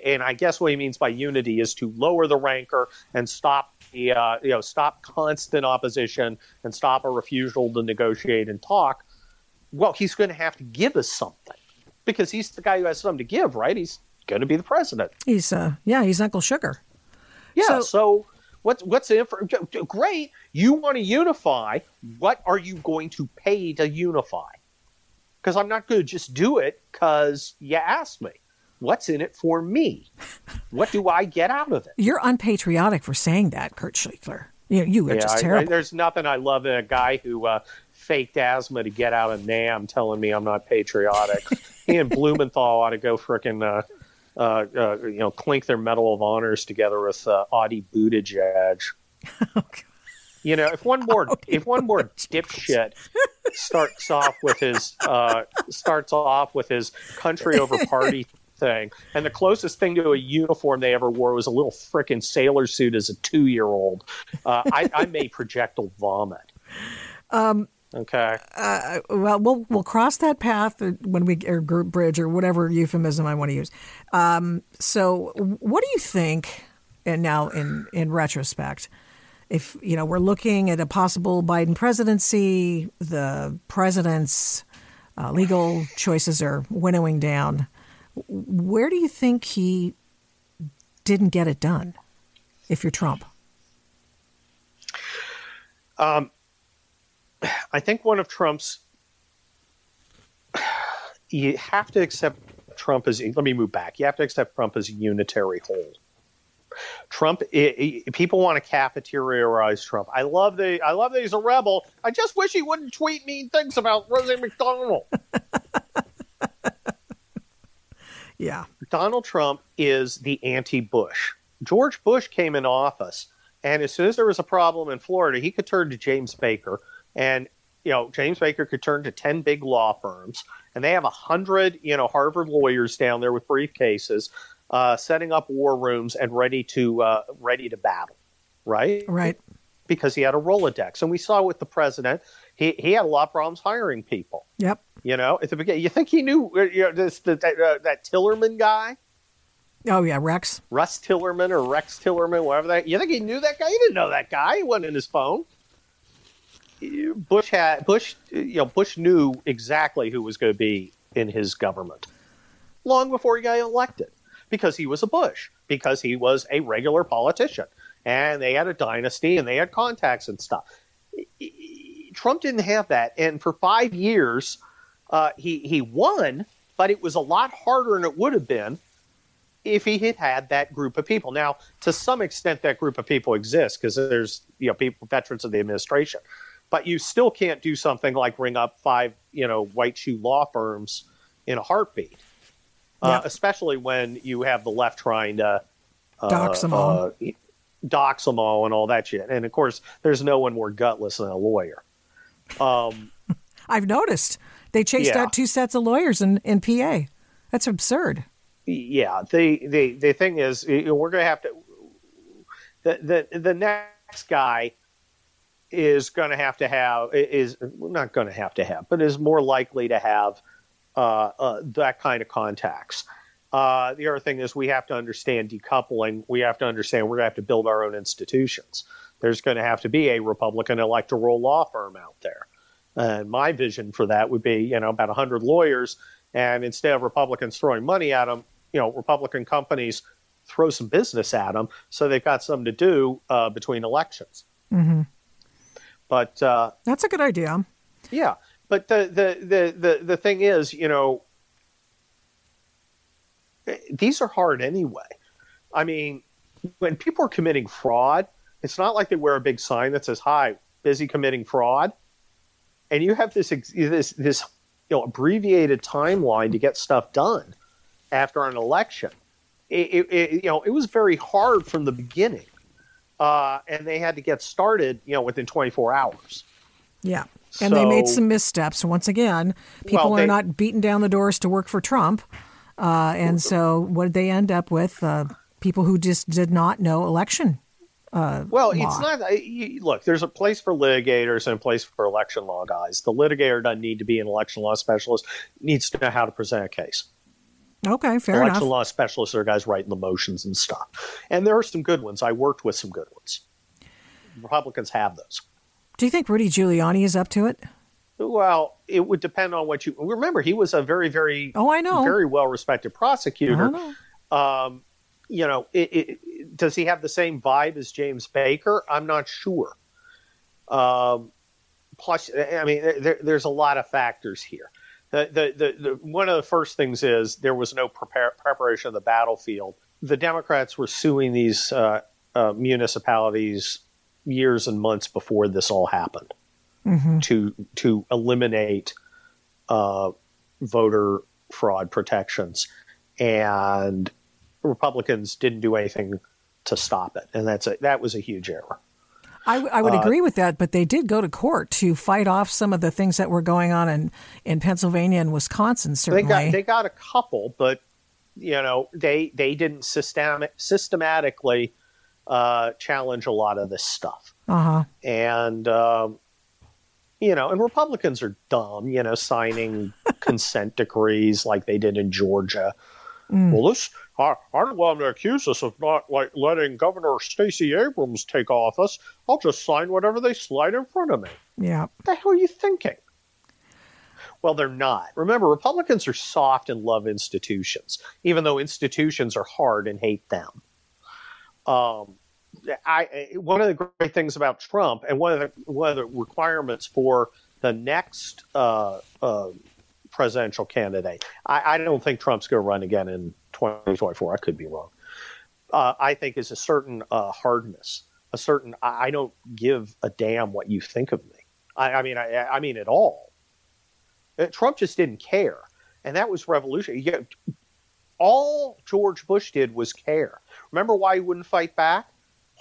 and I guess what he means by unity is to lower the rancor and stop the, uh, you know, stop constant opposition and stop a refusal to negotiate and talk. Well, he's going to have to give us something because he's the guy who has something to give, right? He's going to be the president. He's, uh, yeah, he's Uncle Sugar. Yeah. So, so what's what's the inf- great? You want to unify? What are you going to pay to unify? Because I'm not going to just do it because you asked me. What's in it for me? What do I get out of it? You're unpatriotic for saying that, Kurt Schlichter. You, you are yeah, just terrible. I, I, there's nothing I love than a guy who uh, faked asthma to get out of NAMM telling me I'm not patriotic. He and Blumenthal ought to go frickin' uh, uh, uh, you know, clink their Medal of Honors together with uh, Audie Buttigieg. Oh, God. You know, if one more, if one more dipshit starts off with his uh, starts off with his country over party thing, and the closest thing to a uniform they ever wore was a little frickin' sailor suit as a two-year-old, uh, I, I may projectile vomit. Um, okay. Uh, well, we'll we'll cross that path when we or bridge or whatever euphemism I want to use. Um, so, what do you think? And now, in in retrospect. If, you know, we're looking at a possible Biden presidency, the president's uh, legal choices are winnowing down. Where do you think he didn't get it done if you're Trump? Um, I think one of Trump's – you have to accept Trump as – let me move back. You have to accept Trump as a unitary whole. Trump, it, it, people want to cafeteriaize Trump. I love that. I love that he's a rebel. I just wish he wouldn't tweet mean things about Rosie McDonald. Yeah, Donald Trump is the anti-Bush. George Bush came in office, and as soon as there was a problem in Florida, he could turn to James Baker, and you know James Baker could turn to ten big law firms, and they have a hundred you know Harvard lawyers down there with briefcases. Uh, setting up war rooms and ready to uh, ready to battle, right? Right. Because he had a Rolodex, and we saw with the president, he, he had a lot of problems hiring people. Yep. You know, at the beginning, you think he knew you know, this, the, that, uh, that Tillerman guy? Oh yeah, Rex. Russ Tillerman or Rex Tillerman, whatever that. You think he knew that guy? He didn't know that guy. He wasn't in his phone. Bush had Bush. You know, Bush knew exactly who was going to be in his government long before he got elected. Because he was a Bush, because he was a regular politician, and they had a dynasty, and they had contacts and stuff. Trump didn't have that, and for five years, uh, he he won, but it was a lot harder than it would have been if he had had that group of people. Now, to some extent, that group of people exists because there's you know people, veterans of the administration, but you still can't do something like ring up five you know white shoe law firms in a heartbeat. Uh, yeah. Especially when you have the left trying to uh, dox them all. Uh, dox them all and all that shit. And, of course, there's no one more gutless than a lawyer. Um, I've noticed. They chased yeah. out two sets of lawyers in, in P A. That's absurd. Yeah. The, the, the thing is, we're going to have to the, – the, the next guy is going to have to have – is not going to have to have, but is more likely to have – Uh, uh, that kind of contacts. Uh, the other thing is we have to understand decoupling. We have to understand we're going to have to build our own institutions. There's going to have to be a Republican electoral law firm out there. And my vision for that would be, you know, about one hundred lawyers. And instead of Republicans throwing money at them, you know, Republican companies throw some business at them. So they've got something to do uh, between elections. Mm-hmm. But uh, that's a good idea. Yeah. But the, the the the the thing is, you know, these are hard anyway. I mean, when people are committing fraud, it's not like they wear a big sign that says, "Hi, busy committing fraud," and you have this this this you know abbreviated timeline to get stuff done after an election. It, it, it you know it was very hard from the beginning, uh, and they had to get started, you know, within twenty-four hours. Yeah. And so, they made some missteps. Once again, people well, they, are not beating down the doors to work for Trump. Uh, and so what did they end up with? Uh, people who just did not know election uh, well, law. It's not. You, look, there's a place for litigators and a place for election law guys. The litigator doesn't need to be an election law specialist, needs to know how to present a case. Okay, fair election enough. Election law specialists are guys writing the motions and stuff. And there are some good ones. I worked with some good ones. Republicans have those. Do you think Rudy Giuliani is up to it? Well, it would depend on what you – remember, he was a very, very – oh, I know. Very well-respected prosecutor. Um, you know, it, it, does he have the same vibe as James Baker? I'm not sure. Um, plus, I mean, there, there's a lot of factors here. The, the, the, the, one of the first things is there was no prepar- preparation of the battlefield. The Democrats were suing these uh, uh, municipalities years and months before this all happened mm-hmm. to to eliminate uh, voter fraud protections. And Republicans didn't do anything to stop it. And that's a, that was a huge error. I, I would agree with that, but they did go to court to fight off some of the things that were going on in, in Pennsylvania and Wisconsin, certainly. They got, they got a couple, but, you know, they they didn't system, systematically uh, challenge a lot of this stuff. Uh-huh. And, um, you know, and Republicans are dumb, you know, signing consent decrees like they did in Georgia. Mm. Well, this I, I don't want to accuse us of not like letting Governor Stacey Abrams take office. I'll just sign whatever they slide in front of me. Yeah. What the hell are you thinking? Well, they're not. Remember, Republicans are soft and love institutions, even though institutions are hard and hate them. Um, I, I one of the great things about Trump, and one of the one of the requirements for the next uh, uh presidential candidate. I, I don't think Trump's going to run again in twenty twenty-four. I could be wrong. Uh, I think is a certain uh, hardness, a certain I, I don't give a damn what you think of me. I, I mean, I, I mean at all. Trump just didn't care, and that was revolutionary. You know, all George Bush did was care. Remember why he wouldn't fight back?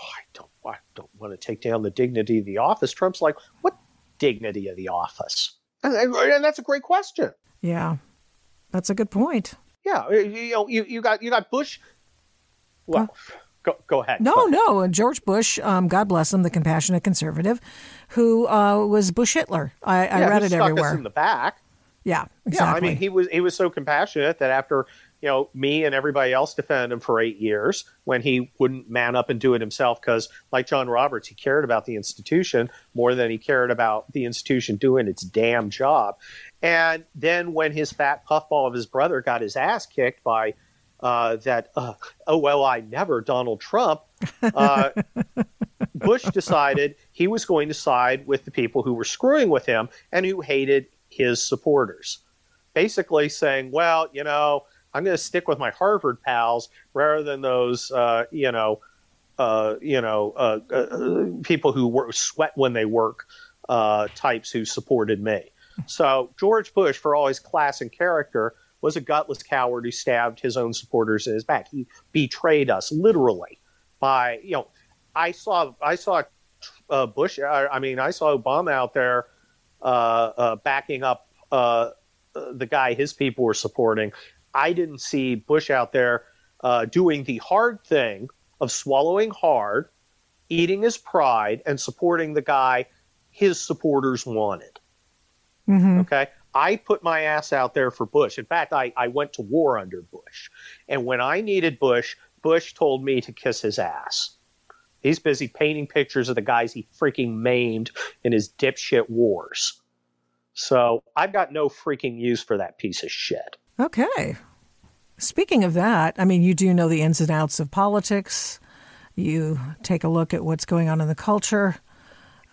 Oh, I don't. I don't want to take down the dignity of the office. Trump's like, what dignity of the office? And, and that's a great question. Yeah, that's a good point. Yeah, you know, you, you got you got Bush. Well, uh, go go ahead. No, go ahead. no, George Bush. Um, God bless him, the compassionate conservative, who uh, was Bush Hitler. I, yeah, I read it everywhere. Stuck us in the back. Yeah, exactly. Yeah, I mean, he was he was so compassionate that after you know me and everybody else defended him for eight years, when he wouldn't man up and do it himself, because like John Roberts, he cared about the institution more than he cared about the institution doing its damn job. And then when his fat puffball of his brother got his ass kicked by uh, that, uh, oh, well, I never Donald Trump, uh, Bush decided he was going to side with the people who were screwing with him and who hated his supporters, basically saying, well, you know, I'm going to stick with my Harvard pals rather than those, uh, you know, uh, you know, uh, uh, people who work, sweat when they work uh, types who supported me. So George Bush, for all his class and character, was a gutless coward who stabbed his own supporters in his back. He betrayed us literally by, you know, I saw I saw uh, Bush. I, I mean, I saw Obama out there uh, uh, backing up uh, the guy his people were supporting. I didn't see Bush out there uh, doing the hard thing of swallowing hard, eating his pride, and supporting the guy his supporters wanted. Mm-hmm. Okay, I put my ass out there for Bush. In fact, I, I went to war under Bush. And when I needed Bush, Bush told me to kiss his ass. He's busy painting pictures of the guys he freaking maimed in his dipshit wars. So I've got no freaking use for that piece of shit. Okay. Speaking of that, I mean, you do know the ins and outs of politics. You take a look at what's going on in the culture,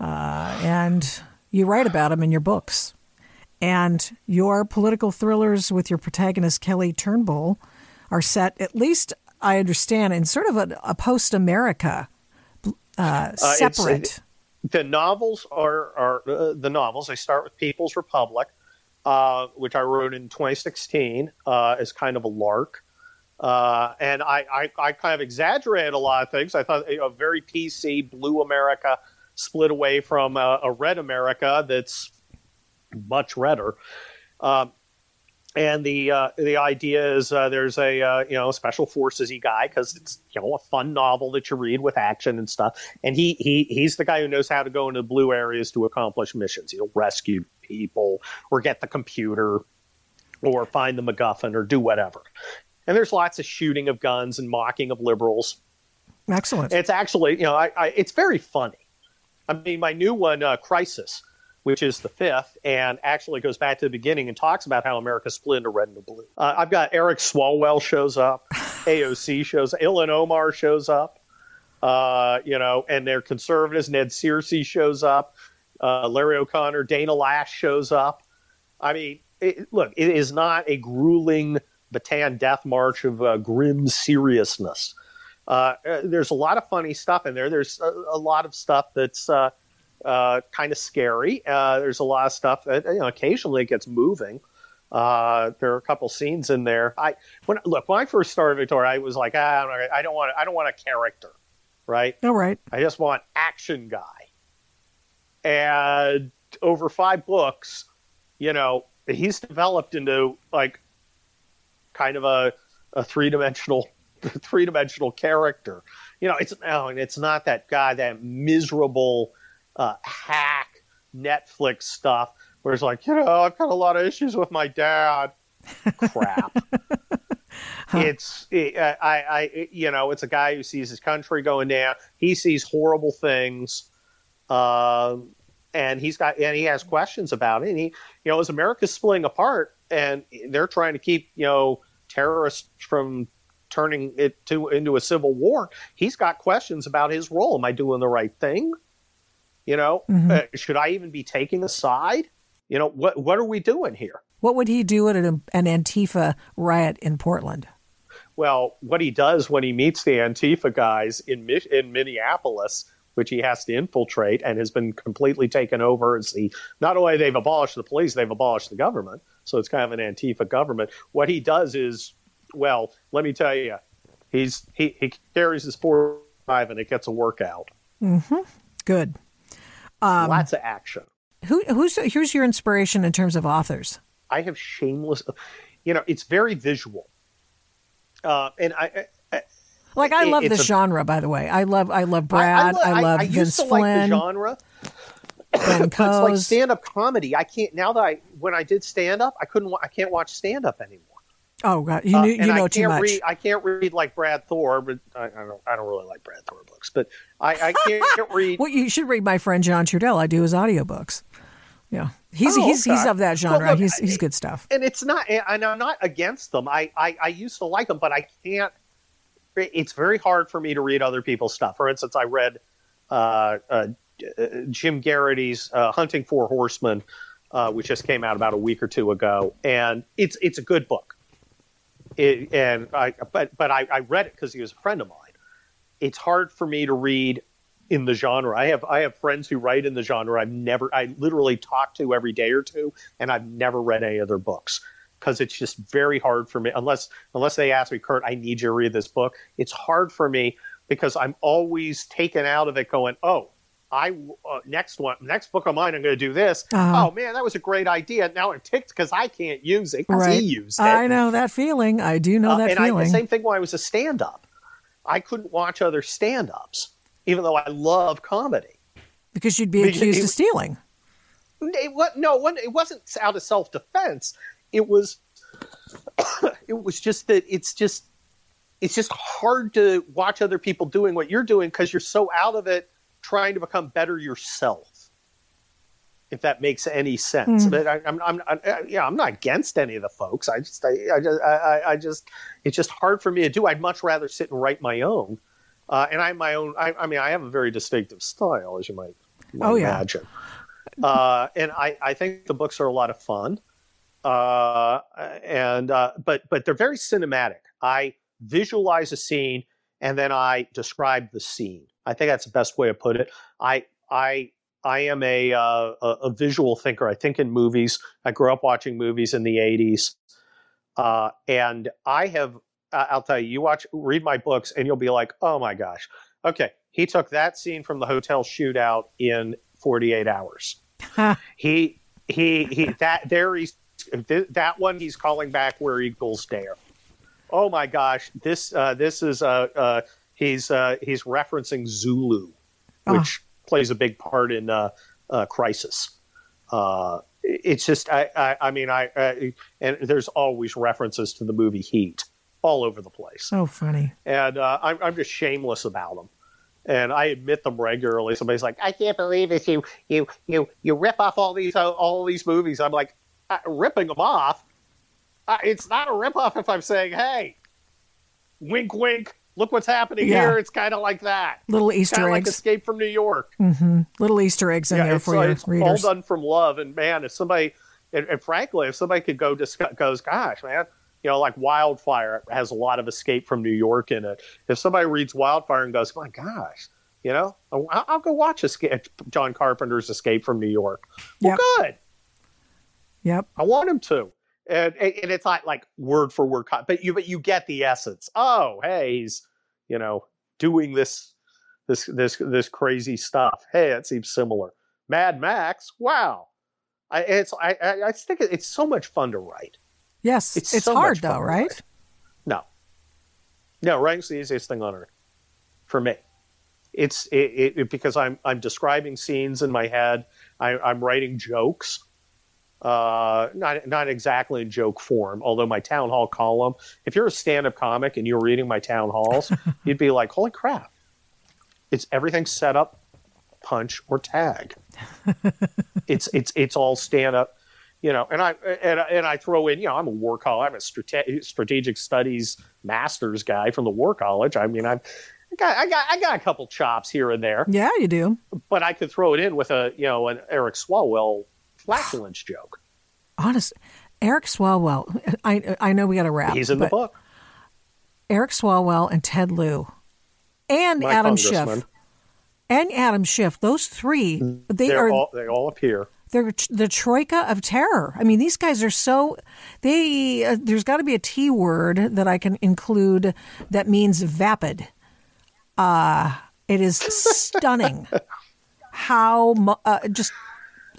uh, and you write about them in your books. And your political thrillers with your protagonist, Kelly Turnbull, are set, at least I understand, in sort of a, a post-America uh, separate. Uh, the novels are, are uh, the novels. They start with People's Republic, uh, which I wrote in twenty sixteen uh, as kind of a lark. Uh, and I, I, I kind of exaggerated a lot of things. I thought you know, a very P C, blue America split away from a, a red America that's much redder. Um, and the uh, the idea is uh, there's a uh, you know special forces-y guy, because it's you know a fun novel that you read with action and stuff. And he he he's the guy who knows how to go into blue areas to accomplish missions. He'll rescue people or get the computer or find the MacGuffin or do whatever. And there's lots of shooting of guns and mocking of liberals. Excellent. It's actually, you know, I, I, it's very funny. I mean, my new one, uh, Crisis, which is the fifth, and actually goes back to the beginning and talks about how America split into red and blue. Uh, I've got Eric Swalwell shows up, A O C shows up, Ilhan Omar shows up, uh, you know, and their conservatives, Ned Searcy shows up, uh, Larry O'Connor, Dana Lash shows up. I mean, it, look, it is not a grueling Bataan death march of uh, grim seriousness. Uh, there's a lot of funny stuff in there. There's a, a lot of stuff that's uh, uh, kind of scary. Uh, there's a lot of stuff that you know, occasionally it gets moving. Uh, there are a couple scenes in there. I when look when I first started Victoria, I was like, ah, I don't want I don't want a character, right? All right. I just want action guy. And over five books, you know, he's developed into like kind of a, a three dimensional. three-dimensional character. You know, it's oh, and it's not that guy, that miserable uh, hack Netflix stuff where it's like, you know, I've got a lot of issues with my dad. Crap. huh. It's, it, I, I, it, you know, it's a guy who sees his country going down. He sees horrible things. Uh, and he's got, and he has questions about it. And he, you know, as America's splitting apart and they're trying to keep, you know, terrorists from turning it to into a civil war, he's got questions about his role. Am I doing the right thing? You know, mm-hmm. uh, should I even be taking a side? You know, what what are we doing here? What would he do at an, an Antifa riot in Portland? Well, what he does when he meets the Antifa guys in in Minneapolis, which he has to infiltrate and has been completely taken over. It's the, not only they've abolished the police, they've abolished the government. So it's kind of an Antifa government. What he does is, well, let me tell you, he's he, he carries his four five and it gets a workout. Mm-hmm. Good. Um, Lots of action. Who who's here's your inspiration in terms of authors? I have shameless, you know, it's very visual, uh, and I, I like I it, love the genre. By the way, I love I love Brad. I, I, lo- I love I, I Vince used to Flynn. Like the genre. But it's like stand-up comedy. I can't now that I when I did stand-up, I couldn't I can't watch stand-up anymore. Oh God, you, knew, uh, you know too much. Read, I can't read like Brad Thor, but I, I don't. I don't really like Brad Thor books, but I, I can't read. Well, you should read my friend John Trudell. I do his audiobooks. Yeah, he's oh, he's okay. he's of that genre. Well, look, he's he's good stuff. And it's not. And I'm not against them. I, I I used to like them, but I can't. It's very hard for me to read other people's stuff. For instance, I read uh, uh, Jim Garrity's uh, Hunting for Horsemen, uh, which just came out about a week or two ago, and it's it's a good book. It, and I, but but I, I read it because he was a friend of mine. It's hard for me to read in the genre. I have I have friends who write in the genre. I've never I literally talk to every day or two, and I've never read any of their books because it's just very hard for me. Unless unless they ask me, Kurt, I need you to read this book. It's hard for me because I'm always taken out of it, going, oh, I uh, next one next book of mine I'm going to do this. Uh, oh man, that was a great idea. Now I'm ticked because I can't use it because right. he used it. I know that feeling. I do know uh, that and feeling. And the same thing when I was a stand-up. I couldn't watch other stand-ups, even though I love comedy. Because you'd be because accused it, of stealing. It, it, no, it wasn't out of self-defense. It was. It was just that it's just it's just hard to watch other people doing what you're doing because you're so out of it. Trying to become better yourself, if that makes any sense. Mm. But I, I'm, I'm, I, yeah, I'm not against any of the folks. I just, I, I just, I, I just, it's just hard for me to do. I'd much rather sit and write my own. Uh, and I, my own. I, I mean, I have a very distinctive style, as you might, might oh, yeah. imagine. Uh, and I, I think the books are a lot of fun. Uh, and uh, but, but they're very cinematic. I visualize a scene and then I describe the scene. I think that's the best way to put it. I I I am a, uh, a visual thinker. I think in movies. I grew up watching movies in the eighties, uh, and I have. I'll tell you, you watch, read my books, and you'll be like, "Oh my gosh, okay, he took that scene from the hotel shootout in forty-eight hours." Huh. He he he that there he's th- that one he's calling back where eagles dare. Oh my gosh, this uh, this is uh, uh, he's uh, he's referencing Zulu, which oh. plays a big part in uh, uh, Crisis. Uh, it's just I, I, I mean I, I and there's always references to the movie Heat all over the place. So funny, and uh, I'm I'm just shameless about them. And I admit them regularly. Somebody's like, "I can't believe this! You, you, you, you rip off all these, all these movies." I'm like, ripping them off. Uh, it's not a rip off if I'm saying, "Hey, wink, wink, look what's happening yeah. here." It's kind of like that. Little Easter kinda eggs, like Escape from New York. Mm-hmm. Little Easter eggs in yeah, there for uh, your it's readers. All done from love. And man, if somebody, and, and frankly, if somebody could go discuss, goes, "Gosh, man." You know, like Wildfire has a lot of Escape from New York in it. If somebody reads Wildfire and goes, "My gosh, you know, I'll, I'll go watch Escape, John Carpenter's Escape from New York." Well, yep. good. Yep, I want him to, and and it's not like word for word, but you but you get the essence. Oh, hey, he's you know doing this this this this crazy stuff. Hey, that seems similar. Mad Max. Wow, I it's I I think it's so much fun to write. Yes, it's, it's so hard though, right? Write. No, no, writing's the easiest thing on earth for me. It's it, it, because I'm I'm describing scenes in my head. I, I'm writing jokes, uh, not not exactly in joke form. Although my town hall column, if you're a stand-up comic and you're reading my town halls, you'd be like, "Holy crap! It's everything set up, punch or tag. it's it's it's all stand-up." You know, and I and, and I throw in, you know, I'm a war college, I'm a strate- strategic studies master's guy from the War College. I mean, I've I got I got I got a couple chops here and there. Yeah, you do. But I could throw it in with a you know an Eric Swalwell flatulence joke. Honest, Eric Swalwell. I I know we got to wrap. He's in the book. Eric Swalwell and Ted Lieu, and My Adam Schiff, and Adam Schiff. Those three, they They're are all, they all appear. They're the troika of terror. I mean, these guys are so they uh, there's got to be a T word that I can include that means vapid. Uh, it is stunning how uh, just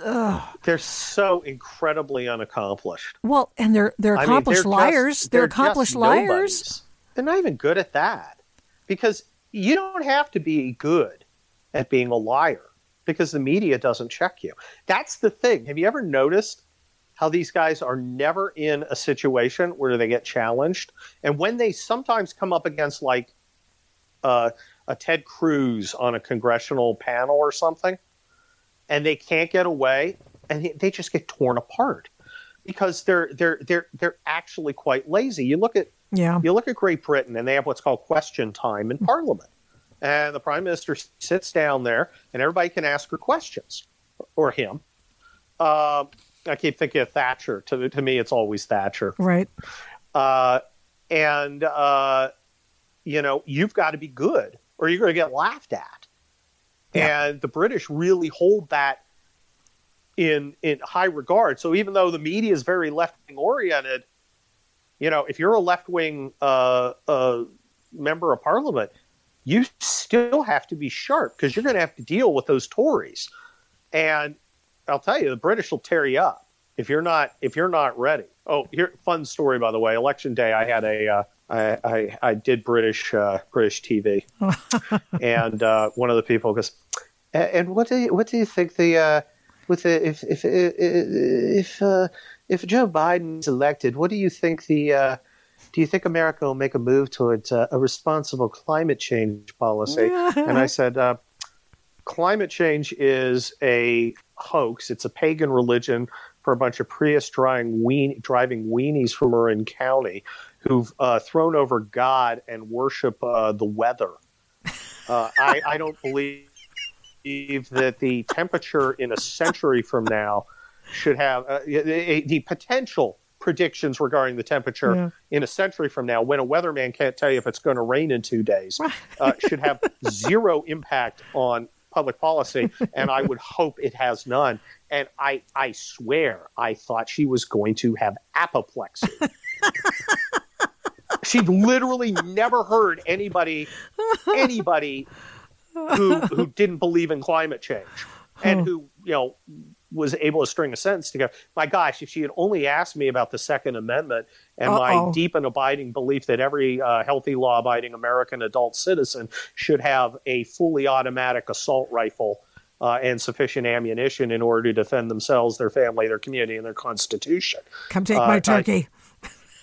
uh, they're so incredibly unaccomplished. Well, and they're they're accomplished I mean, they're liars. Just, they're, they're accomplished just liars. Nobodies. They're not even good at that because you don't have to be good at being a liar. Because the media doesn't check you. That's the thing. Have you ever noticed how these guys are never in a situation where they get challenged? And when they sometimes come up against like uh, a Ted Cruz on a congressional panel or something, and they can't get away, and they just get torn apart because they're they're they're they're actually quite lazy. You look at yeah. you look at Great Britain, and they have what's called question time in Parliament. And the prime minister sits down there, and everybody can ask her questions, or him. Uh, I keep thinking of Thatcher. To, to me, it's always Thatcher. Right. Uh, and, uh, you know, you've got to be good, or you're going to get laughed at. Yeah. And the British really hold that in in high regard. So even though the media is very left-wing oriented, you know, if you're a left-wing uh, uh, member of parliament, you still have to be sharp because you're going to have to deal with those Tories. And I'll tell you, the British will tear you up if you're not if you're not ready. Oh, here, fun story, by the way. Election day, I had a uh, I, I I did British uh, British T V, and uh, one of the people goes, "And what do you, what do you think the uh, with the, if if if uh, if Joe Biden's elected, what do you think the uh, do you think America will make a move towards uh, a responsible climate change policy?" Yeah. And I said, uh, climate change is a hoax. It's a pagan religion for a bunch of Prius driving, ween- driving weenies from Marin County who've uh, thrown over God and worship uh, the weather. Uh, I, I don't believe that the temperature in a century from now should have uh, the, the potential predictions regarding the temperature yeah. in a century from now, when a weatherman can't tell you if it's going to rain in two days, uh, should have zero impact on public policy. And I would hope it has none. And I, I swear, I thought she was going to have apoplexy. She'd literally never heard anybody, anybody who who didn't believe in climate change and who, you know, was able to string a sentence together. My gosh, if she had only asked me about the Second Amendment and Uh-oh. my deep and abiding belief that every uh, healthy, law-abiding American adult citizen should have a fully automatic assault rifle uh, and sufficient ammunition in order to defend themselves, their family, their community, and their Constitution. Come take uh, my turkey. I,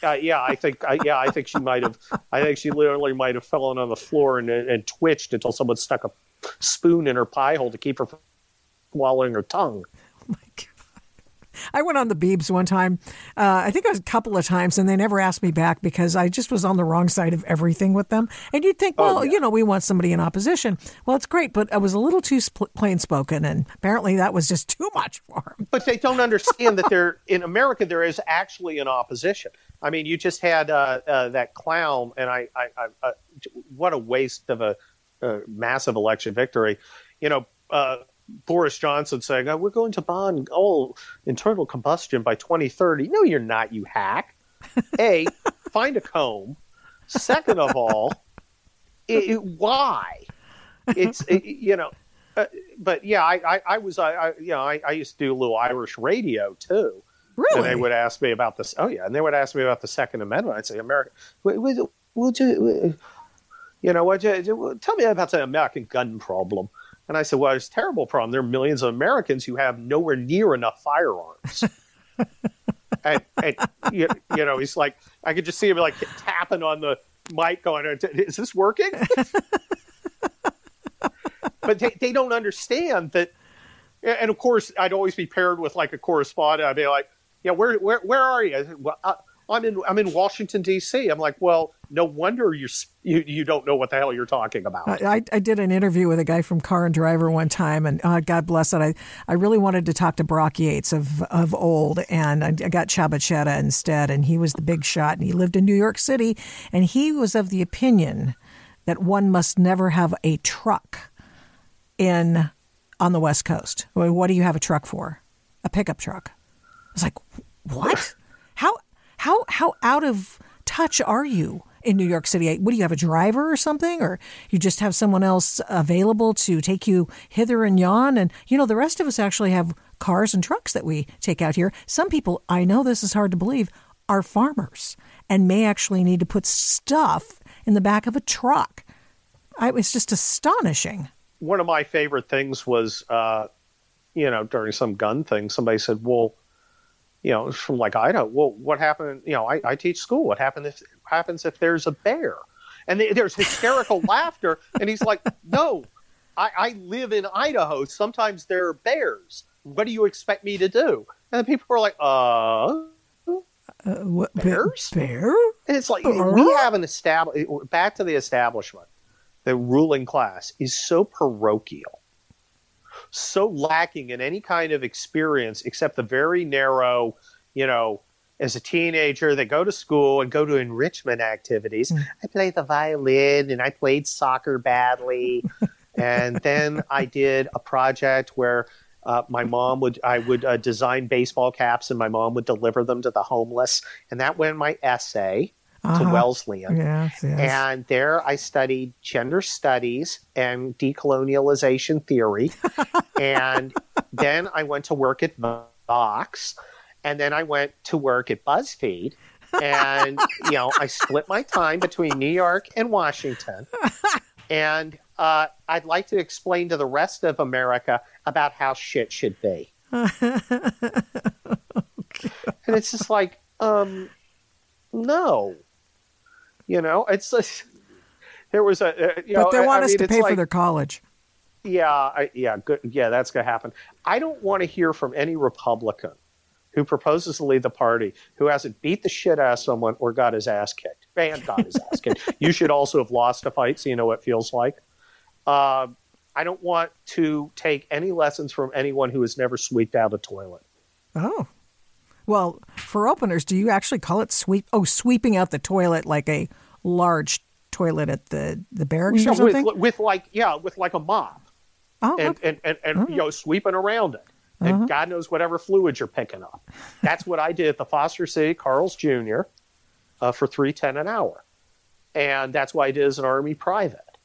Uh, yeah, I think. Uh, yeah, I think she might have. I think she literally might have fallen on the floor and, and twitched until someone stuck a spoon in her pie hole to keep her from swallowing her tongue. Oh my God! I went on the Biebs one time. Uh, I think it was a couple of times, and they never asked me back because I just was on the wrong side of everything with them. And you'd think, well, oh, yeah. you know, we want somebody in opposition. Well, it's great, but I was a little too sp- plain spoken, and apparently that was just too much for them. But they don't understand that they're in America. There is actually an opposition. I mean, you just had uh, uh, that clown, and I, I, I uh, what a waste of a uh, massive election victory. You know, uh, Boris Johnson saying, oh, we're going to ban all internal combustion by twenty thirty. No, you're not, you hack. A, find a comb. Second of all, it, it, why? It's, it, you know, uh, but yeah, I, I, I was, I, I, you know, I, I used to do a little Irish radio too. Really? And they would ask me about this. Oh, yeah. And they would ask me about the Second Amendment. I'd say, America, would, would you, you know, would you, tell me about the American gun problem. And I said, well, it's a terrible problem. There are millions of Americans who have nowhere near enough firearms. and, and you, you know, he's like, I could just see him like tapping on the mic going, is this working? But they, they don't understand that. And of course, I'd always be paired with like a correspondent. I'd be like, yeah, where where where are you? I said, well, I, I'm in I'm in Washington, D C I'm like, well, no wonder you you you don't know what the hell you're talking about. I, I did an interview with a guy from Car and Driver one time, and uh, God bless it. I, I really wanted to talk to Brock Yates of of old, and I, I got Chaba Cheta instead, and he was the big shot, and he lived in New York City, and he was of the opinion that one must never have a truck in on the West Coast. What do you have a truck for? A pickup truck. I was like, what? How how how out of touch are you in New York City? What do you have, a driver or something? Or you just have someone else available to take you hither and yon? And, you know, the rest of us actually have cars and trucks that we take out here. Some people, I know this is hard to believe, are farmers and may actually need to put stuff in the back of a truck. I, it's just astonishing. One of my favorite things was, uh, you know, during some gun thing, somebody said, well, you know, from like Idaho, well, what happened? You know, I, I teach school. What happened if, happens if there's a bear? And th- there's hysterical laughter. And he's like, no, I, I live in Idaho. Sometimes there are bears. What do you expect me to do? And the people were like, uh, uh what, bears? Bear? And it's like, uh-huh. we have an established, back to the establishment. The ruling class is so parochial, so lacking in any kind of experience except the very narrow, you know, as a teenager, they go to school and go to enrichment activities. Mm. I played the violin and I played soccer badly. And then I did a project where uh, my mom would, I would uh, design baseball caps and my mom would deliver them to the homeless. And that went in my essay. Uh-huh. To Wesleyan. Yes, yes. And there I studied gender studies and decolonialization theory. And then I went to work at Vox. And then I went to work at BuzzFeed. And, you know, I split my time between New York and Washington. And uh, I'd like to explain to the rest of America about how shit should be. Okay. And it's just like, um, no. You know, it's just, there was a. Uh, you but know, they want I us mean, to pay like, for their college. Yeah, I, yeah, good. Yeah, that's going to happen. I don't want to hear from any Republican who proposes to lead the party who hasn't beat the shit out of someone or got his ass kicked. And got his ass kicked. You should also have lost a fight, so you know what it feels like. Uh, I don't want to take any lessons from anyone who has never sweeped out a toilet. Oh. Well, for openers, do you actually call it sweep? Oh, sweeping out the toilet, like a large toilet at the, the barracks no, or something? With, with like, yeah, with like a mop. Oh, and, okay. and, and, and oh. you know, sweeping around it. And uh-huh. God knows whatever fluid you're picking up. That's what I did at the Foster City Carl's Junior uh, for three ten an hour. And that's what I did as an Army private.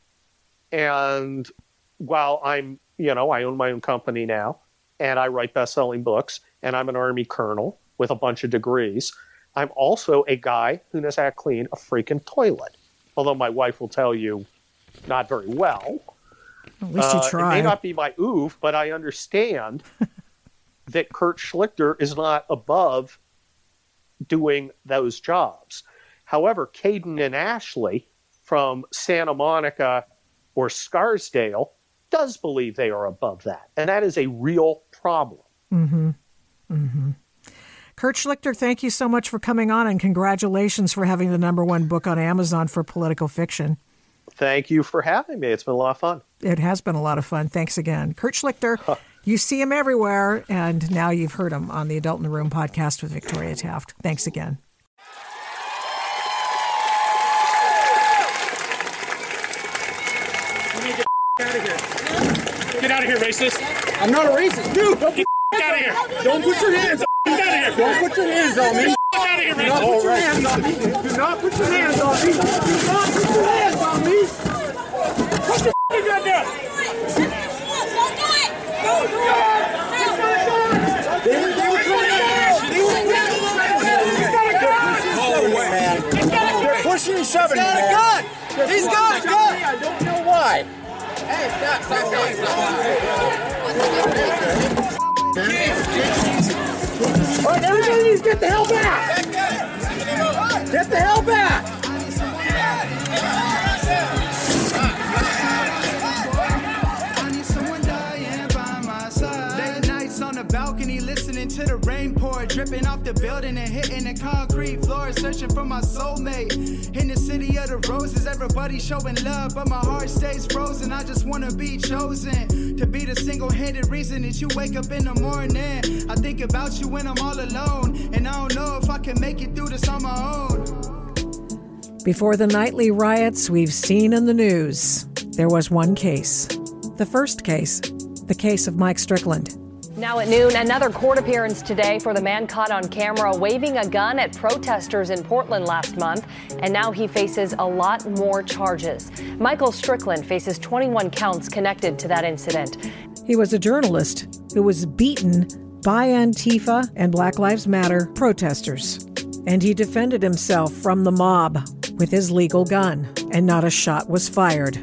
And while I'm, you know, I own my own company now. and I write best-selling books, and I'm an Army colonel with a bunch of degrees. I'm also a guy who knows how to clean a freaking toilet, although my wife will tell you not very well. At least you uh, try. It may not be my oof, but I understand that Kurt Schlichter is not above doing those jobs. However, Caden and Ashley from Santa Monica or Scarsdale does believe they are above that, and that is a real problem. Mm-hmm. Mm-hmm. Kurt Schlichter, thank you so much for coming on, and congratulations for having the number one book on Amazon for political fiction. Thank you for having me. It's been a lot of fun. It has been a lot of fun. Thanks again. Kurt Schlichter, huh. You see him everywhere, and now you've heard him on the Adult in the Room podcast with Victoria Taft. Thanks again. Get out of here. Get out of here, racist. I'm not a racist. Dude, don't get the out of here. Don't put your hands on me. Out of here. Don't put your hands on me. Get the out of here, racist. Don't put your hands on me. Do not put your hands on me. Do not put your hands on me. Put your hands on down. Don't do it. Don't do it. They were they were coming out. They were pushing and shoving. They're pushing and shoving. He's got a gun. He's got a gun. I don't know why. Hey, stop, stop, stop, stop. All right, everybody needs to get the hell back. Get the hell back. I need someone dying by my side. Late nights on the balcony listening to the rain pour, dripping off the building and hitting the concrete floor, searching for my soulmate. In the city of the roses, everybody showing love, but my heart stays frozen. I just want to be chosen to be the single-handed reason that you wake up in the morning. I think about you when I'm all alone, and I don't know if I can make it through this on my own. Before the nightly riots we've seen in the news, there was one case. The first case, the case of Mike Strickland. Now at noon, another court appearance today for the man caught on camera waving a gun at protesters in Portland last month. And now he faces a lot more charges. Michael Strickland faces twenty-one counts connected to that incident. He was a journalist who was beaten by Antifa and Black Lives Matter protesters. And he defended himself from the mob with his legal gun. And not a shot was fired.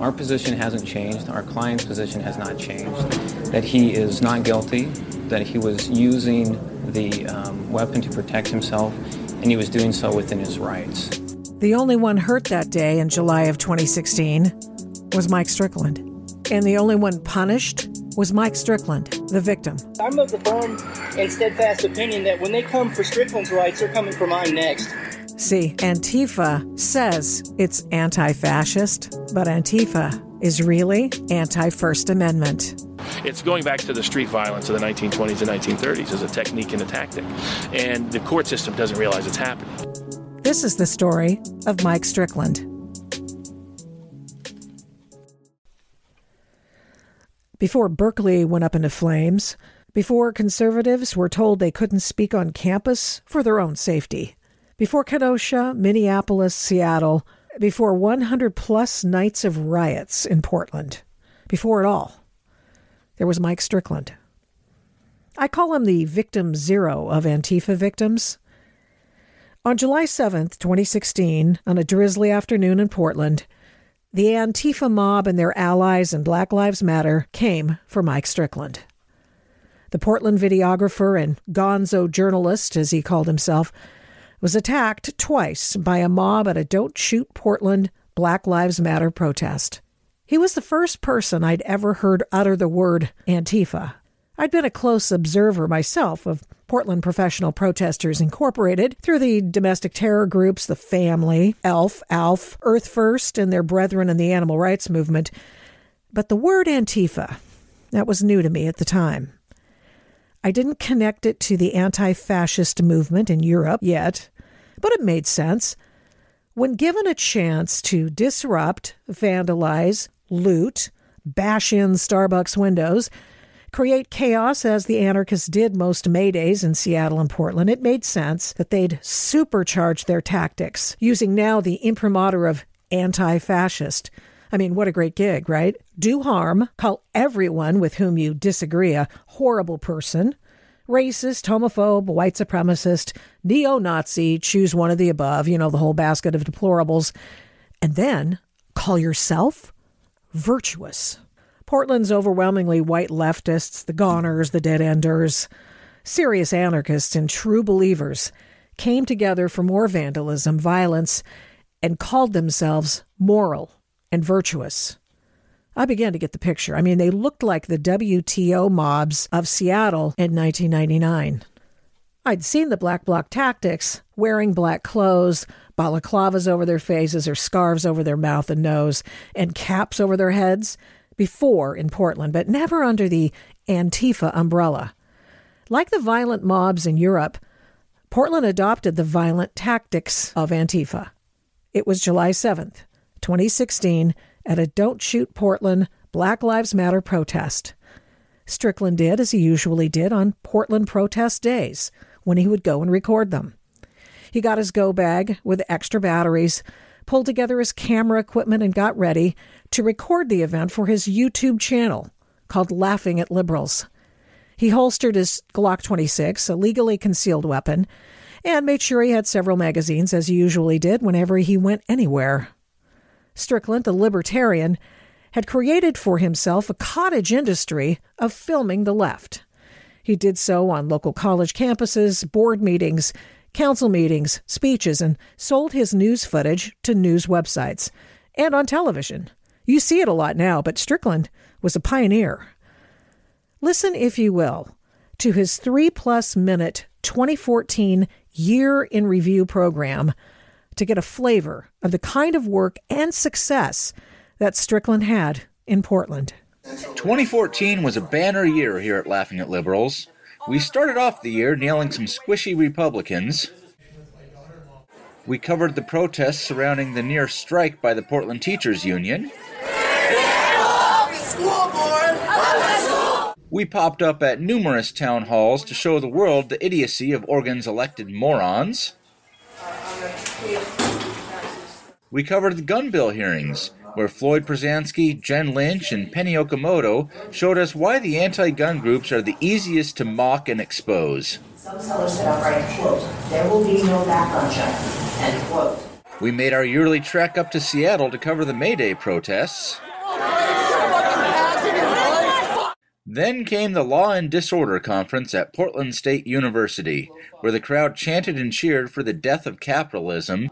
Our position hasn't changed. Our client's position has not changed. That he is not guilty, that he was using the um, weapon to protect himself, and he was doing so within his rights. The only one hurt that day in July of twenty sixteen was Mike Strickland. And the only one punished was Mike Strickland, the victim. I'm of the firm and steadfast opinion that when they come for Strickland's rights, they're coming for mine next. See, Antifa says it's anti-fascist, but Antifa is really anti-First Amendment. It's going back to the street violence of the nineteen twenties and nineteen thirties as a technique and a tactic, and the court system doesn't realize it's happening. This is the story of Mike Strickland. Before Berkeley went up into flames, before conservatives were told they couldn't speak on campus for their own safety, before Kenosha, Minneapolis, Seattle, before one hundred plus nights of riots in Portland, before it all, there was Mike Strickland. I call him the victim zero of Antifa victims. On July seventh, twenty sixteen, on a drizzly afternoon in Portland, the Antifa mob and their allies in Black Lives Matter came for Mike Strickland. The Portland videographer and gonzo journalist, as he called himself, was attacked twice by a mob at a Don't Shoot Portland Black Lives Matter protest. He was the first person I'd ever heard utter the word Antifa. I'd been a close observer myself of Portland Professional Protesters Incorporated through the domestic terror groups, the Family, E L F, A L F, Earth First, and their brethren in the animal rights movement. But the word Antifa, that was new to me at the time. I didn't connect it to the anti-fascist movement in Europe yet, but it made sense. When given a chance to disrupt, vandalize, loot, bash in Starbucks windows, create chaos as the anarchists did most May Days in Seattle and Portland, it made sense that they'd supercharge their tactics, using now the imprimatur of anti-fascist, I mean, what a great gig, right? Do harm. Call everyone with whom you disagree a horrible person. Racist, homophobe, white supremacist, neo-Nazi, choose one of the above, you know, the whole basket of deplorables. And then call yourself virtuous. Portland's overwhelmingly white leftists, the goners, the dead-enders, serious anarchists and true believers came together for more vandalism, violence, and called themselves moral and virtuous. I began to get the picture. I mean, they looked like the W T O mobs of Seattle in nineteen ninety-nine. I'd seen the black bloc tactics, wearing black clothes, balaclavas over their faces or scarves over their mouth and nose, and caps over their heads before in Portland, but never under the Antifa umbrella. Like the violent mobs in Europe, Portland adopted the violent tactics of Antifa. It was July seventh, twenty sixteen, at a Don't Shoot Portland Black Lives Matter protest. Strickland did as he usually did on Portland protest days when he would go and record them. He got his go bag with extra batteries, pulled together his camera equipment and got ready to record the event for his YouTube channel called Laughing at Liberals. He holstered his Glock twenty-six, a legally concealed weapon, and made sure he had several magazines, as he usually did whenever he went anywhere. Strickland, a libertarian, had created for himself a cottage industry of filming the left. He did so on local college campuses, board meetings, council meetings, speeches, and sold his news footage to news websites and on television. You see it a lot now, but Strickland was a pioneer. Listen, if you will, to his three-plus-minute twenty fourteen Year in Review program to get a flavor of the kind of work and success that Strickland had in Portland. twenty fourteen was a banner year here at Laughing at Liberals. We started off the year nailing some squishy Republicans. We covered the protests surrounding the near strike by the Portland Teachers Union. We popped up at numerous town halls to show the world the idiocy of Oregon's elected morons. We covered the gun bill hearings, where Floyd Przeanski, Jen Lynch, and Penny Okamoto showed us why the anti-gun groups are the easiest to mock and expose. Some sellers said outright, quote, "There will be no background check," end quote. We made our yearly trek up to Seattle to cover the May Day protests. Then came the Law and Disorder Conference at Portland State University, where the crowd chanted and cheered for the death of capitalism.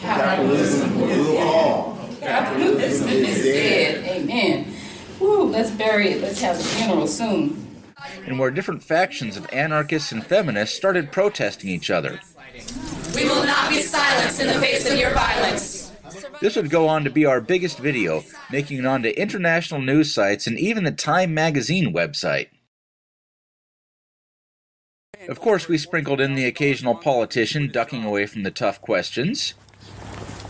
Capitalism will all. Capitalism is dead. Amen. Woo, let's bury it. Let's have a funeral soon. And where different factions of anarchists and feminists started protesting each other. We will not be silenced in the face of your violence. This would go on to be our biggest video, making it onto international news sites and even the Time magazine website. Of course, we sprinkled in the occasional politician ducking away from the tough questions.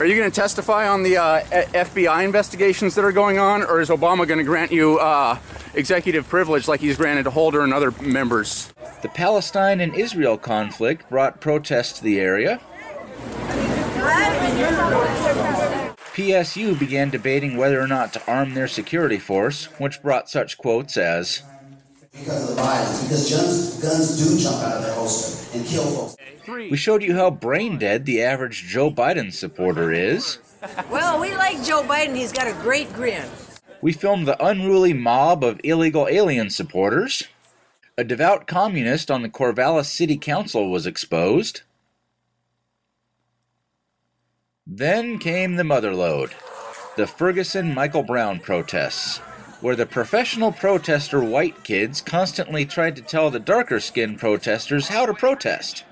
Are you going to testify on the uh, F B I investigations that are going on, or is Obama going to grant you uh, executive privilege like he's granted to Holder and other members? The Palestine and Israel conflict brought protests to the area. P S U began debating whether or not to arm their security force, which brought such quotes as, "Because of the violence, because guns, guns do jump out of their holster and kill folks." We showed you how brain dead the average Joe Biden supporter is. Well, we like Joe Biden. He's got a great grin. We filmed the unruly mob of illegal alien supporters. A devout communist on the Corvallis City Council was exposed. Then came the motherlode, the Ferguson-Michael Brown protests, where the professional protester white kids constantly tried to tell the darker-skinned protesters how to protest.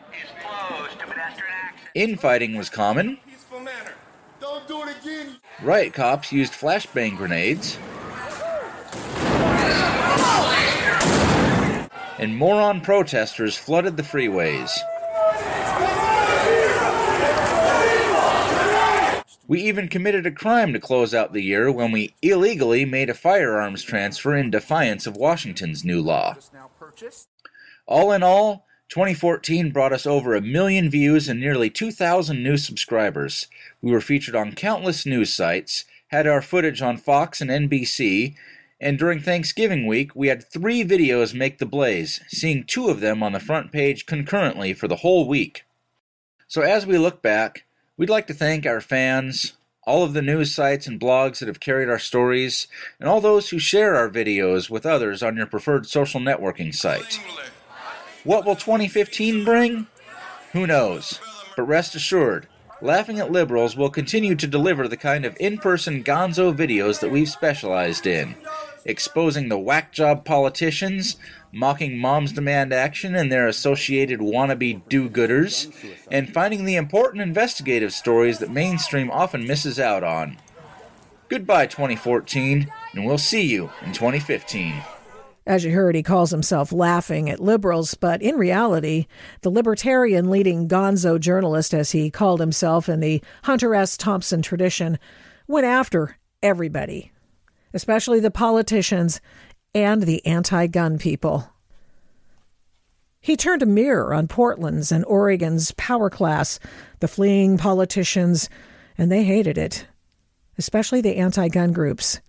Infighting was common. Riot cops used flashbang grenades. And moron protesters flooded the freeways. We even committed a crime to close out the year when we illegally made a firearms transfer in defiance of Washington's new law. All in all, twenty fourteen brought us over a million views and nearly two thousand new subscribers. We were featured on countless news sites, had our footage on Fox and N B C, and during Thanksgiving week, we had three videos make the blaze, seeing two of them on the front page concurrently for the whole week. So as we look back, we'd like to thank our fans, all of the news sites and blogs that have carried our stories, and all those who share our videos with others on your preferred social networking site. What will twenty fifteen bring? Who knows? But rest assured, Laughing at Liberals will continue to deliver the kind of in-person gonzo videos that we've specialized in, exposing the whack job politicians, mocking Moms Demand Action and their associated wannabe do-gooders, and finding the important investigative stories that mainstream often misses out on. Goodbye, twenty fourteen, and we'll see you in twenty fifteen. As you heard, he calls himself Laughing at Liberals, but in reality, the libertarian leading gonzo journalist, as he called himself in the Hunter S. Thompson tradition, went after everybody, especially the politicians and the anti-gun people. He turned a mirror on Portland's and Oregon's power class, the fleeing politicians, and they hated it, especially the anti-gun groups.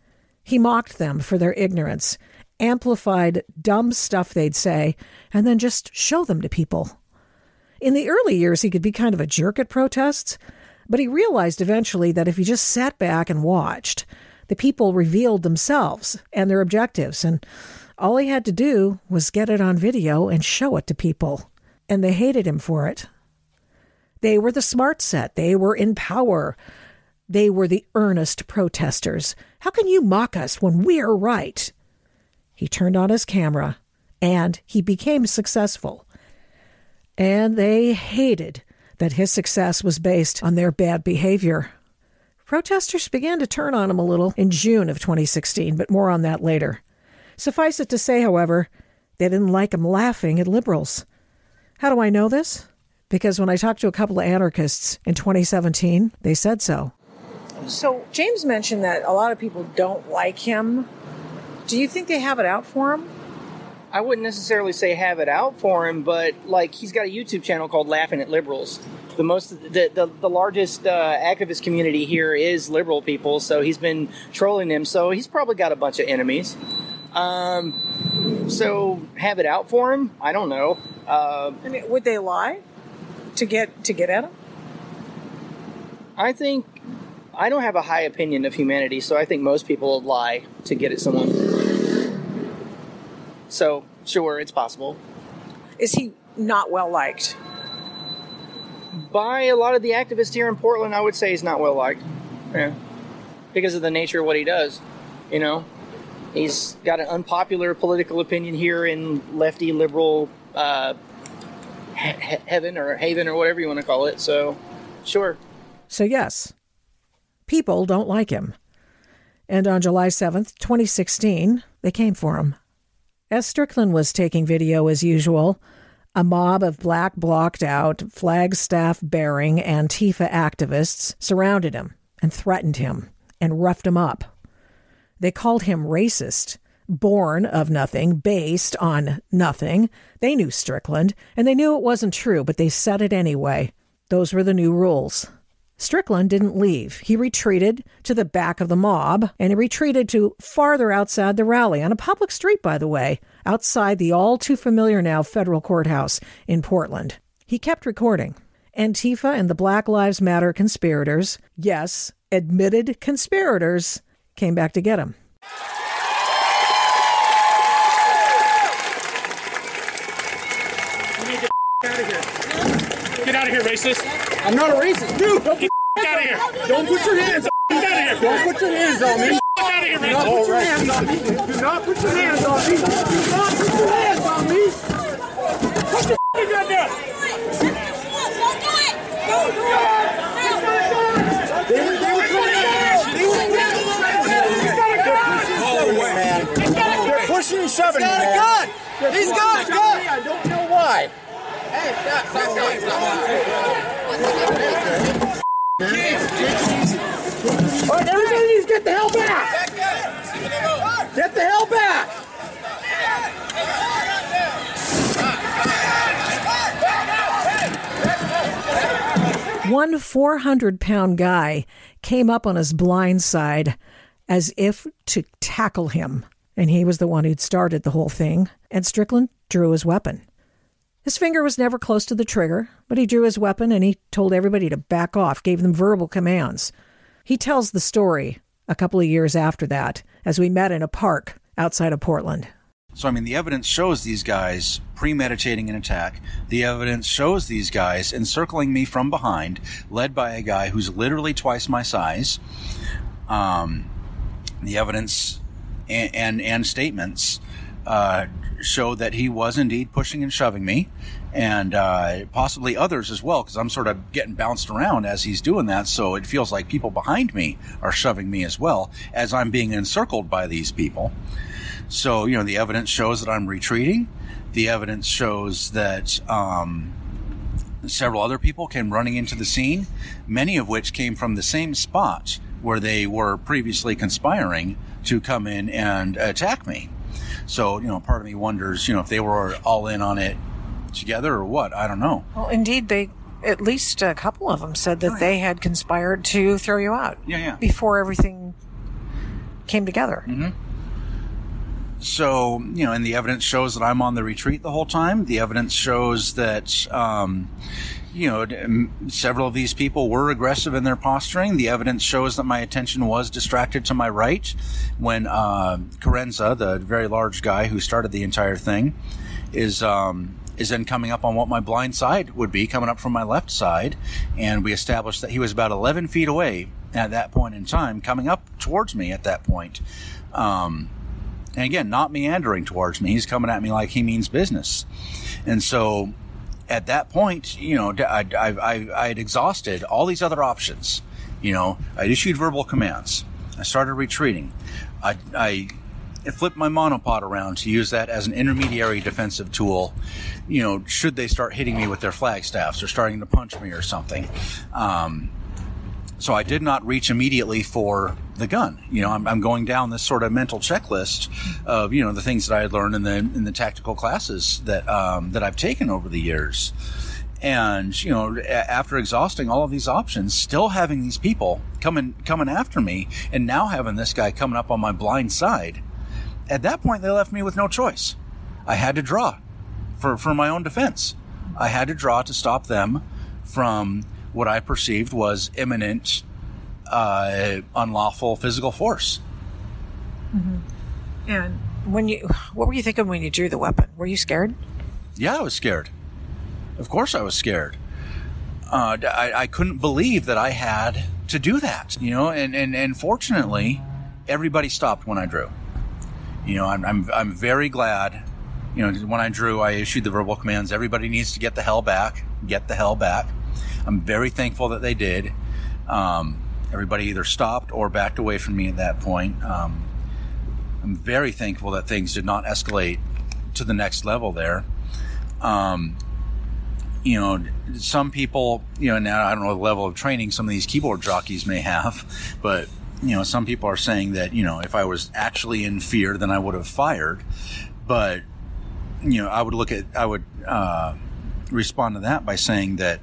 He mocked them for their ignorance, amplified dumb stuff they'd say, and then just show them to people. In the early years, he could be kind of a jerk at protests, but he realized eventually that if he just sat back and watched, the people revealed themselves and their objectives, and all he had to do was get it on video and show it to people. And they hated him for it. They were the smart set. They were in power. They were the earnest protesters. How can you mock us when we're right? He turned on his camera, and he became successful. And they hated that his success was based on their bad behavior. Protesters began to turn on him a little in June of twenty sixteen, but more on that later. Suffice it to say, however, they didn't like him laughing at liberals. How do I know this? Because when I talked to a couple of anarchists in twenty seventeen, they said so. So James mentioned that a lot of people don't like him. Do you think they have it out for him? I wouldn't necessarily say have it out for him, but like he's got a YouTube channel called Laughing at Liberals. The most, the the, the largest uh, activist community here is liberal people, so he's been trolling them. So he's probably got a bunch of enemies. Um, so have it out for him? I don't know. Uh, I mean, would they lie to get to get at him? I think I don't have a high opinion of humanity, so I think most people would lie to get at someone. So, sure, it's possible. Is he not well-liked? By a lot of the activists here in Portland, I would say he's not well-liked. Yeah. Because of the nature of what he does, you know? He's got an unpopular political opinion here in lefty, liberal uh, he- heaven or haven or whatever you want to call it. So, sure. So, yes, people don't like him. And on July seventh, twenty sixteen, they came for him. As Strickland was taking video as usual, a mob of black, blocked-out, flagstaff-bearing Antifa activists surrounded him and threatened him and roughed him up. They called him racist, born of nothing, based on nothing. They knew Strickland, and they knew it wasn't true, but they said it anyway. Those were the new rules. Strickland didn't leave. He retreated to the back of the mob, and he retreated to farther outside the rally, on a public street, by the way, outside the all-too-familiar-now federal courthouse in Portland. He kept recording. Antifa and the Black Lives Matter conspirators, yes, admitted conspirators, came back to get him. We need to get out of here. Get out of here, racist. I'm not a racist. Dude, don't get the f- out of here. Don't put your hands on me. Don't put your hands on me. Do not put your hands on me. Do not put your hands on me. Do not put your hands on me. Put your f***ing gun down. Don't do it. Don't do it. They were trying to get him. He's got a gun. They're pushing and shoving him. He's got a gun. He's got a gun. I don't know why. Hey, stop. Stop. All right, everybody needs to get the hell back! Get the hell back! One four hundred pound guy came up on his blind side as if to tackle him. And he was the one who'd started the whole thing. And Strickland drew his weapon. His finger was never close to the trigger, but he drew his weapon and he told everybody to back off, gave them verbal commands. He tells the story a couple of years after that, as we met in a park outside of Portland. So, I mean, the evidence shows these guys premeditating an attack. The evidence shows these guys encircling me from behind, led by a guy who's literally twice my size. Um, the evidence and, and, and statements uh, show that he was indeed pushing and shoving me, and uh, possibly others as well, because I'm sort of getting bounced around as he's doing that. So it feels like people behind me are shoving me as well, as I'm being encircled by these people. So, you know, the evidence shows that I'm retreating. The evidence shows that um, several other people came running into the scene, many of which came from the same spot where they were previously conspiring to come in and attack me. So, you know, part of me wonders, you know, if they were all in on it together or what. I don't know. Well, indeed, they, at least a couple of them said that oh, yeah. they had conspired to throw you out. Yeah, yeah. Before everything came together. Mm-hmm. So, you know, and the evidence shows that I'm on the retreat the whole time. The evidence shows that, um, you know, several of these people were aggressive in their posturing. The evidence shows that my attention was distracted to my right when uh, Kerensa, the very large guy who started the entire thing, is um, is then coming up on what my blind side would be, coming up from my left side. And we established that he was about eleven feet away at that point in time, coming up towards me at that point. Um And again, not meandering towards me. He's coming at me like he means business. And so at that point, you know, I, I, I, I had exhausted all these other options. You know, I issued verbal commands. I started retreating. I, I flipped my monopod around to use that as an intermediary defensive tool. You know, should they start hitting me with their flagstaffs or starting to punch me or something. Um, so I did not reach immediately for the gun. You know, I'm, I'm going down this sort of mental checklist of, you know, the things that I had learned in the in the tactical classes that um, that I've taken over the years. And, you know, after exhausting all of these options, still having these people coming coming after me, and now having this guy coming up on my blind side, at that point they left me with no choice. I had to draw for, for my own defense. I had to draw to stop them from what I perceived was imminent Uh, unlawful physical force. Mm-hmm. And when you, what were you thinking when you drew the weapon? Were you scared? Yeah, I was scared. Of course, I was scared. Uh, I, I couldn't believe that I had to do that. You know, and and, and fortunately, everybody stopped when I drew. You know, I'm, I'm I'm very glad. You know, when I drew, I issued the verbal commands. Everybody needs to get the hell back. Get the hell back. I'm very thankful that they did. Um, Everybody either stopped or backed away from me at that point. Um, I'm very thankful that things did not escalate to the next level there. Um, you know, some people, you know, now I don't know the level of training some of these keyboard jockeys may have, but, you know, some people are saying that, you know, if I was actually in fear, then I would have fired. But, you know, I would look at, I would uh, respond to that by saying that,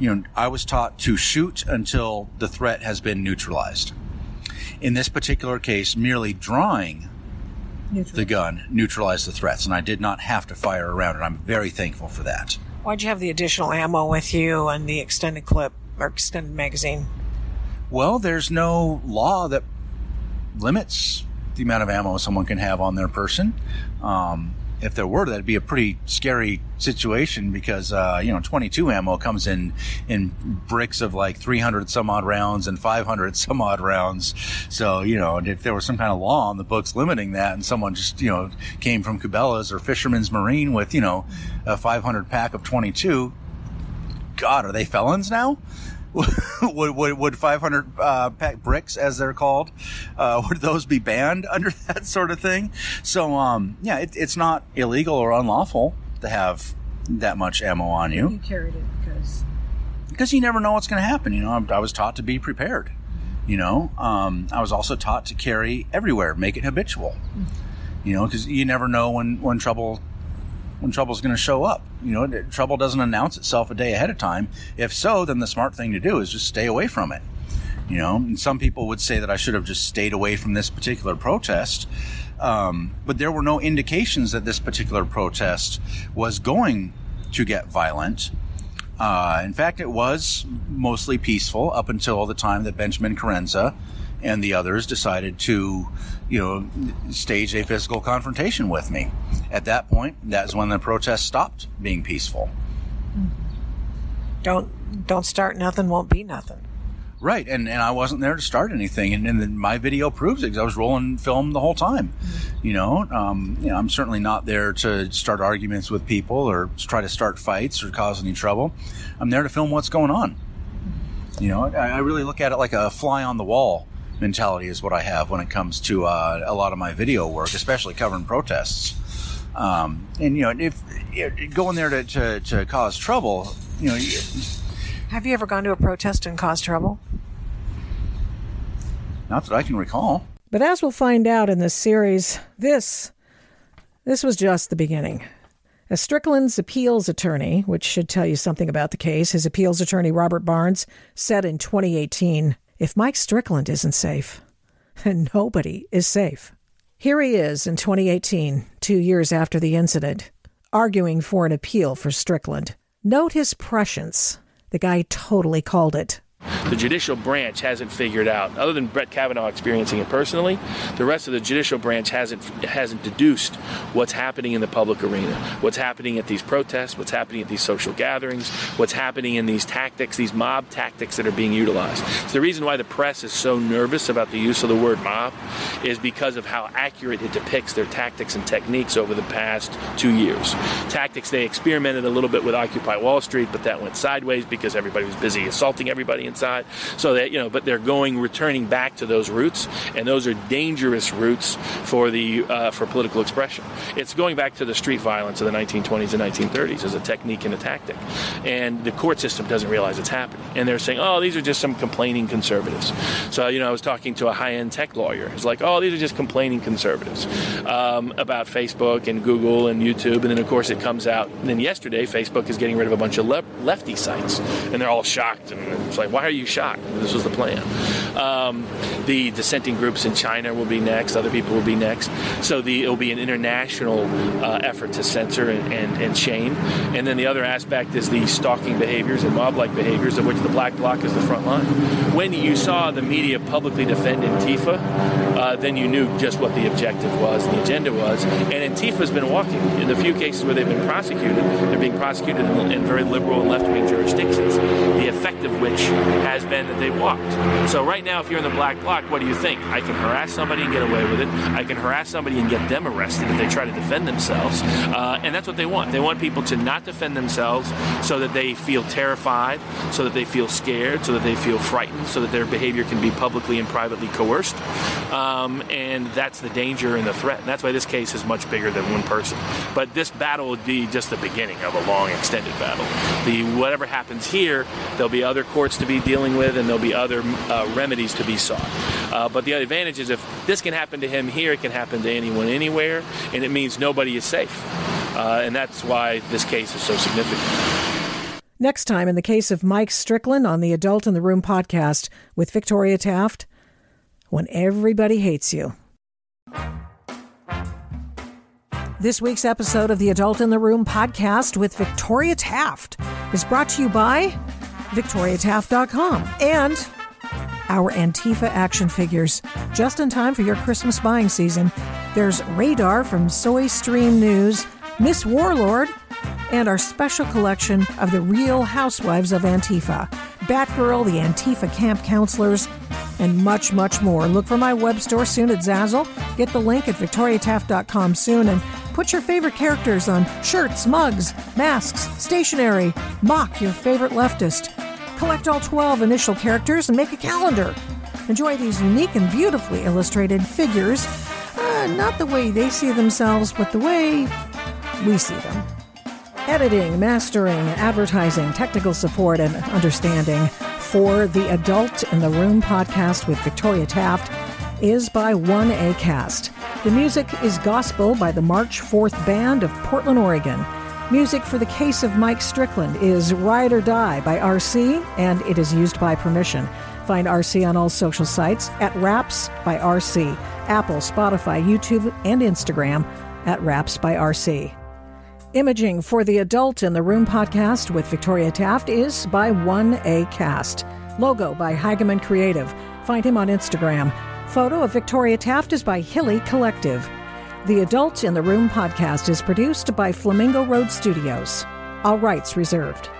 you know, I was taught to shoot until the threat has been neutralized. In this particular case, merely drawing the gun neutralized the threats, and I did not have to fire around it. I'm very thankful for that. Why'd you have the additional ammo with you and the extended clip or extended magazine? Well, there's no law that limits the amount of ammo someone can have on their person. Um, If there were, that'd be a pretty scary situation because, uh, you know, twenty-two ammo comes in in bricks of like three hundred some odd rounds and five hundred some odd rounds. So, you know, if there was some kind of law on the books limiting that and someone just, you know, came from Cabela's or Fisherman's Marine with, you know, a five hundred pack of twenty-two, God, are they felons now? would, would would five hundred uh, pack bricks, as they're called, uh, would those be banned under that sort of thing? So, um, yeah, it, it's not illegal or unlawful to have that much ammo on you. You carried it because because you never know what's going to happen. You know, I, I was taught to be prepared. You know, um, I was also taught to carry everywhere, make it habitual. You know, because you never know when when trouble when trouble's going to show up. You know, trouble doesn't announce itself a day ahead of time. If so, then the smart thing to do is just stay away from it. You know, and some people would say that I should have just stayed away from this particular protest. Um, but there were no indications that this particular protest was going to get violent. Uh, in fact, it was mostly peaceful up until the time that Benjamin Kerensa and the others decided to, you know, stage a physical confrontation with me. At that point, that's when the protest stopped being peaceful. Don't don't start nothing, won't be nothing. Right, and, and I wasn't there to start anything, and, and then my video proves it because I was rolling film the whole time. You know, um, you know, I'm certainly not there to start arguments with people or try to start fights or cause any trouble. I'm there to film what's going on. You know, I, I really look at it like a fly on the wall mentality is what I have when it comes to uh, a lot of my video work, especially covering protests. Um, and, you know, if, if going there to, to, to cause trouble, you know... You, Have you ever gone to a protest and caused trouble? Not that I can recall. But as we'll find out in this series, this this was just the beginning. As Strickland's appeals attorney, which should tell you something about the case, his appeals attorney, Robert Barnes, said in twenty eighteen, if Mike Strickland isn't safe, then nobody is safe. Here he is in twenty eighteen, two years after the incident, arguing for an appeal for Strickland. Note his prescience. The guy totally called it. The judicial branch hasn't figured out, other than Brett Kavanaugh experiencing it personally, the rest of the judicial branch hasn't hasn't deduced what's happening in the public arena, what's happening at these protests, what's happening at these social gatherings, what's happening in these tactics, these mob tactics that are being utilized. It's the reason why the press is so nervous about the use of the word mob is because of how accurate it depicts their tactics and techniques over the past two years. Tactics they experimented a little bit with Occupy Wall Street, but that went sideways because everybody was busy assaulting everybody inside, so that, you know, but they're going, returning back to those roots, and those are dangerous roots for the uh, for political expression. It's going back to the street violence of the nineteen twenties and nineteen thirties as a technique and a tactic, and the court system doesn't realize it's happening, and they're saying, oh, these are just some complaining conservatives. So, you know, I was talking to a high-end tech lawyer. It's like, oh, these are just complaining conservatives um, about Facebook and Google and YouTube, and then, of course, it comes out, and then yesterday, Facebook is getting rid of a bunch of le- lefty sites, and they're all shocked, and it's like, why are you shocked? This was the plan. Um, the dissenting groups in China will be next. Other people will be next. So the, it'll be an international uh, effort to censor and, and, and shame. And then the other aspect is the stalking behaviors and mob-like behaviors, of which the black bloc is the front line. When you saw the media publicly defend Antifa, uh, then you knew just what the objective was and the agenda was. And Antifa's been walking. In the few cases where they've been prosecuted, they're being prosecuted in, in very liberal and left-wing jurisdictions, the effect of which has been that they walked. So right now, if you're in the black bloc, what do you think? I can harass somebody and get away with it. I can harass somebody and get them arrested if they try to defend themselves. Uh, and that's what they want. They want people to not defend themselves so that they feel terrified, so that they feel scared, so that they feel frightened, so that their behavior can be publicly and privately coerced. Um, and that's the danger and the threat. And that's why this case is much bigger than one person. But this battle would be just the beginning of a long, extended battle. The whatever happens here, there'll be other courts to be dealing with, and there'll be other uh, remedies to be sought. Uh, but the advantage is if this can happen to him here, it can happen to anyone anywhere, and it means nobody is safe. Uh, and that's why this case is so significant. Next time, in the case of Mike Strickland on the Adult in the Room podcast with Victoria Taft, when everybody hates you. This week's episode of the Adult in the Room podcast with Victoria Taft is brought to you by victoria taft dot com and our Antifa action figures, just in time for your Christmas buying season. There's Radar from SoyStream News, Miss Warlord, and our special collection of the Real Housewives of Antifa, Batgirl, the Antifa Camp Counselors, and much, much more. Look for my web store soon at Zazzle. Get the link at victoria taft dot com soon, and put your favorite characters on shirts, mugs, masks, stationery. Mock your favorite leftist. Collect all twelve initial characters and make a calendar. Enjoy these unique and beautifully illustrated figures, uh, not the way they see themselves, but the way we see them. Editing, mastering, advertising, technical support, and understanding for the Adult in the Room podcast with Victoria Taft is by one A Cast. The music is Gospel by the March fourth Band of Portland, Oregon. Music for the Case of Mike Strickland is Ride or Die by R C, and it is used by permission. Find R C on all social sites at Raps by R C, Apple, Spotify, YouTube, and Instagram at Raps by R C. Imaging for the Adult in the Room podcast with Victoria Taft is by one A Cast. Logo by Hageman Creative. Find him on Instagram. Photo of Victoria Taft is by Hilly Collective. The Adult in the Room podcast is produced by Flamingo Road Studios. All rights reserved.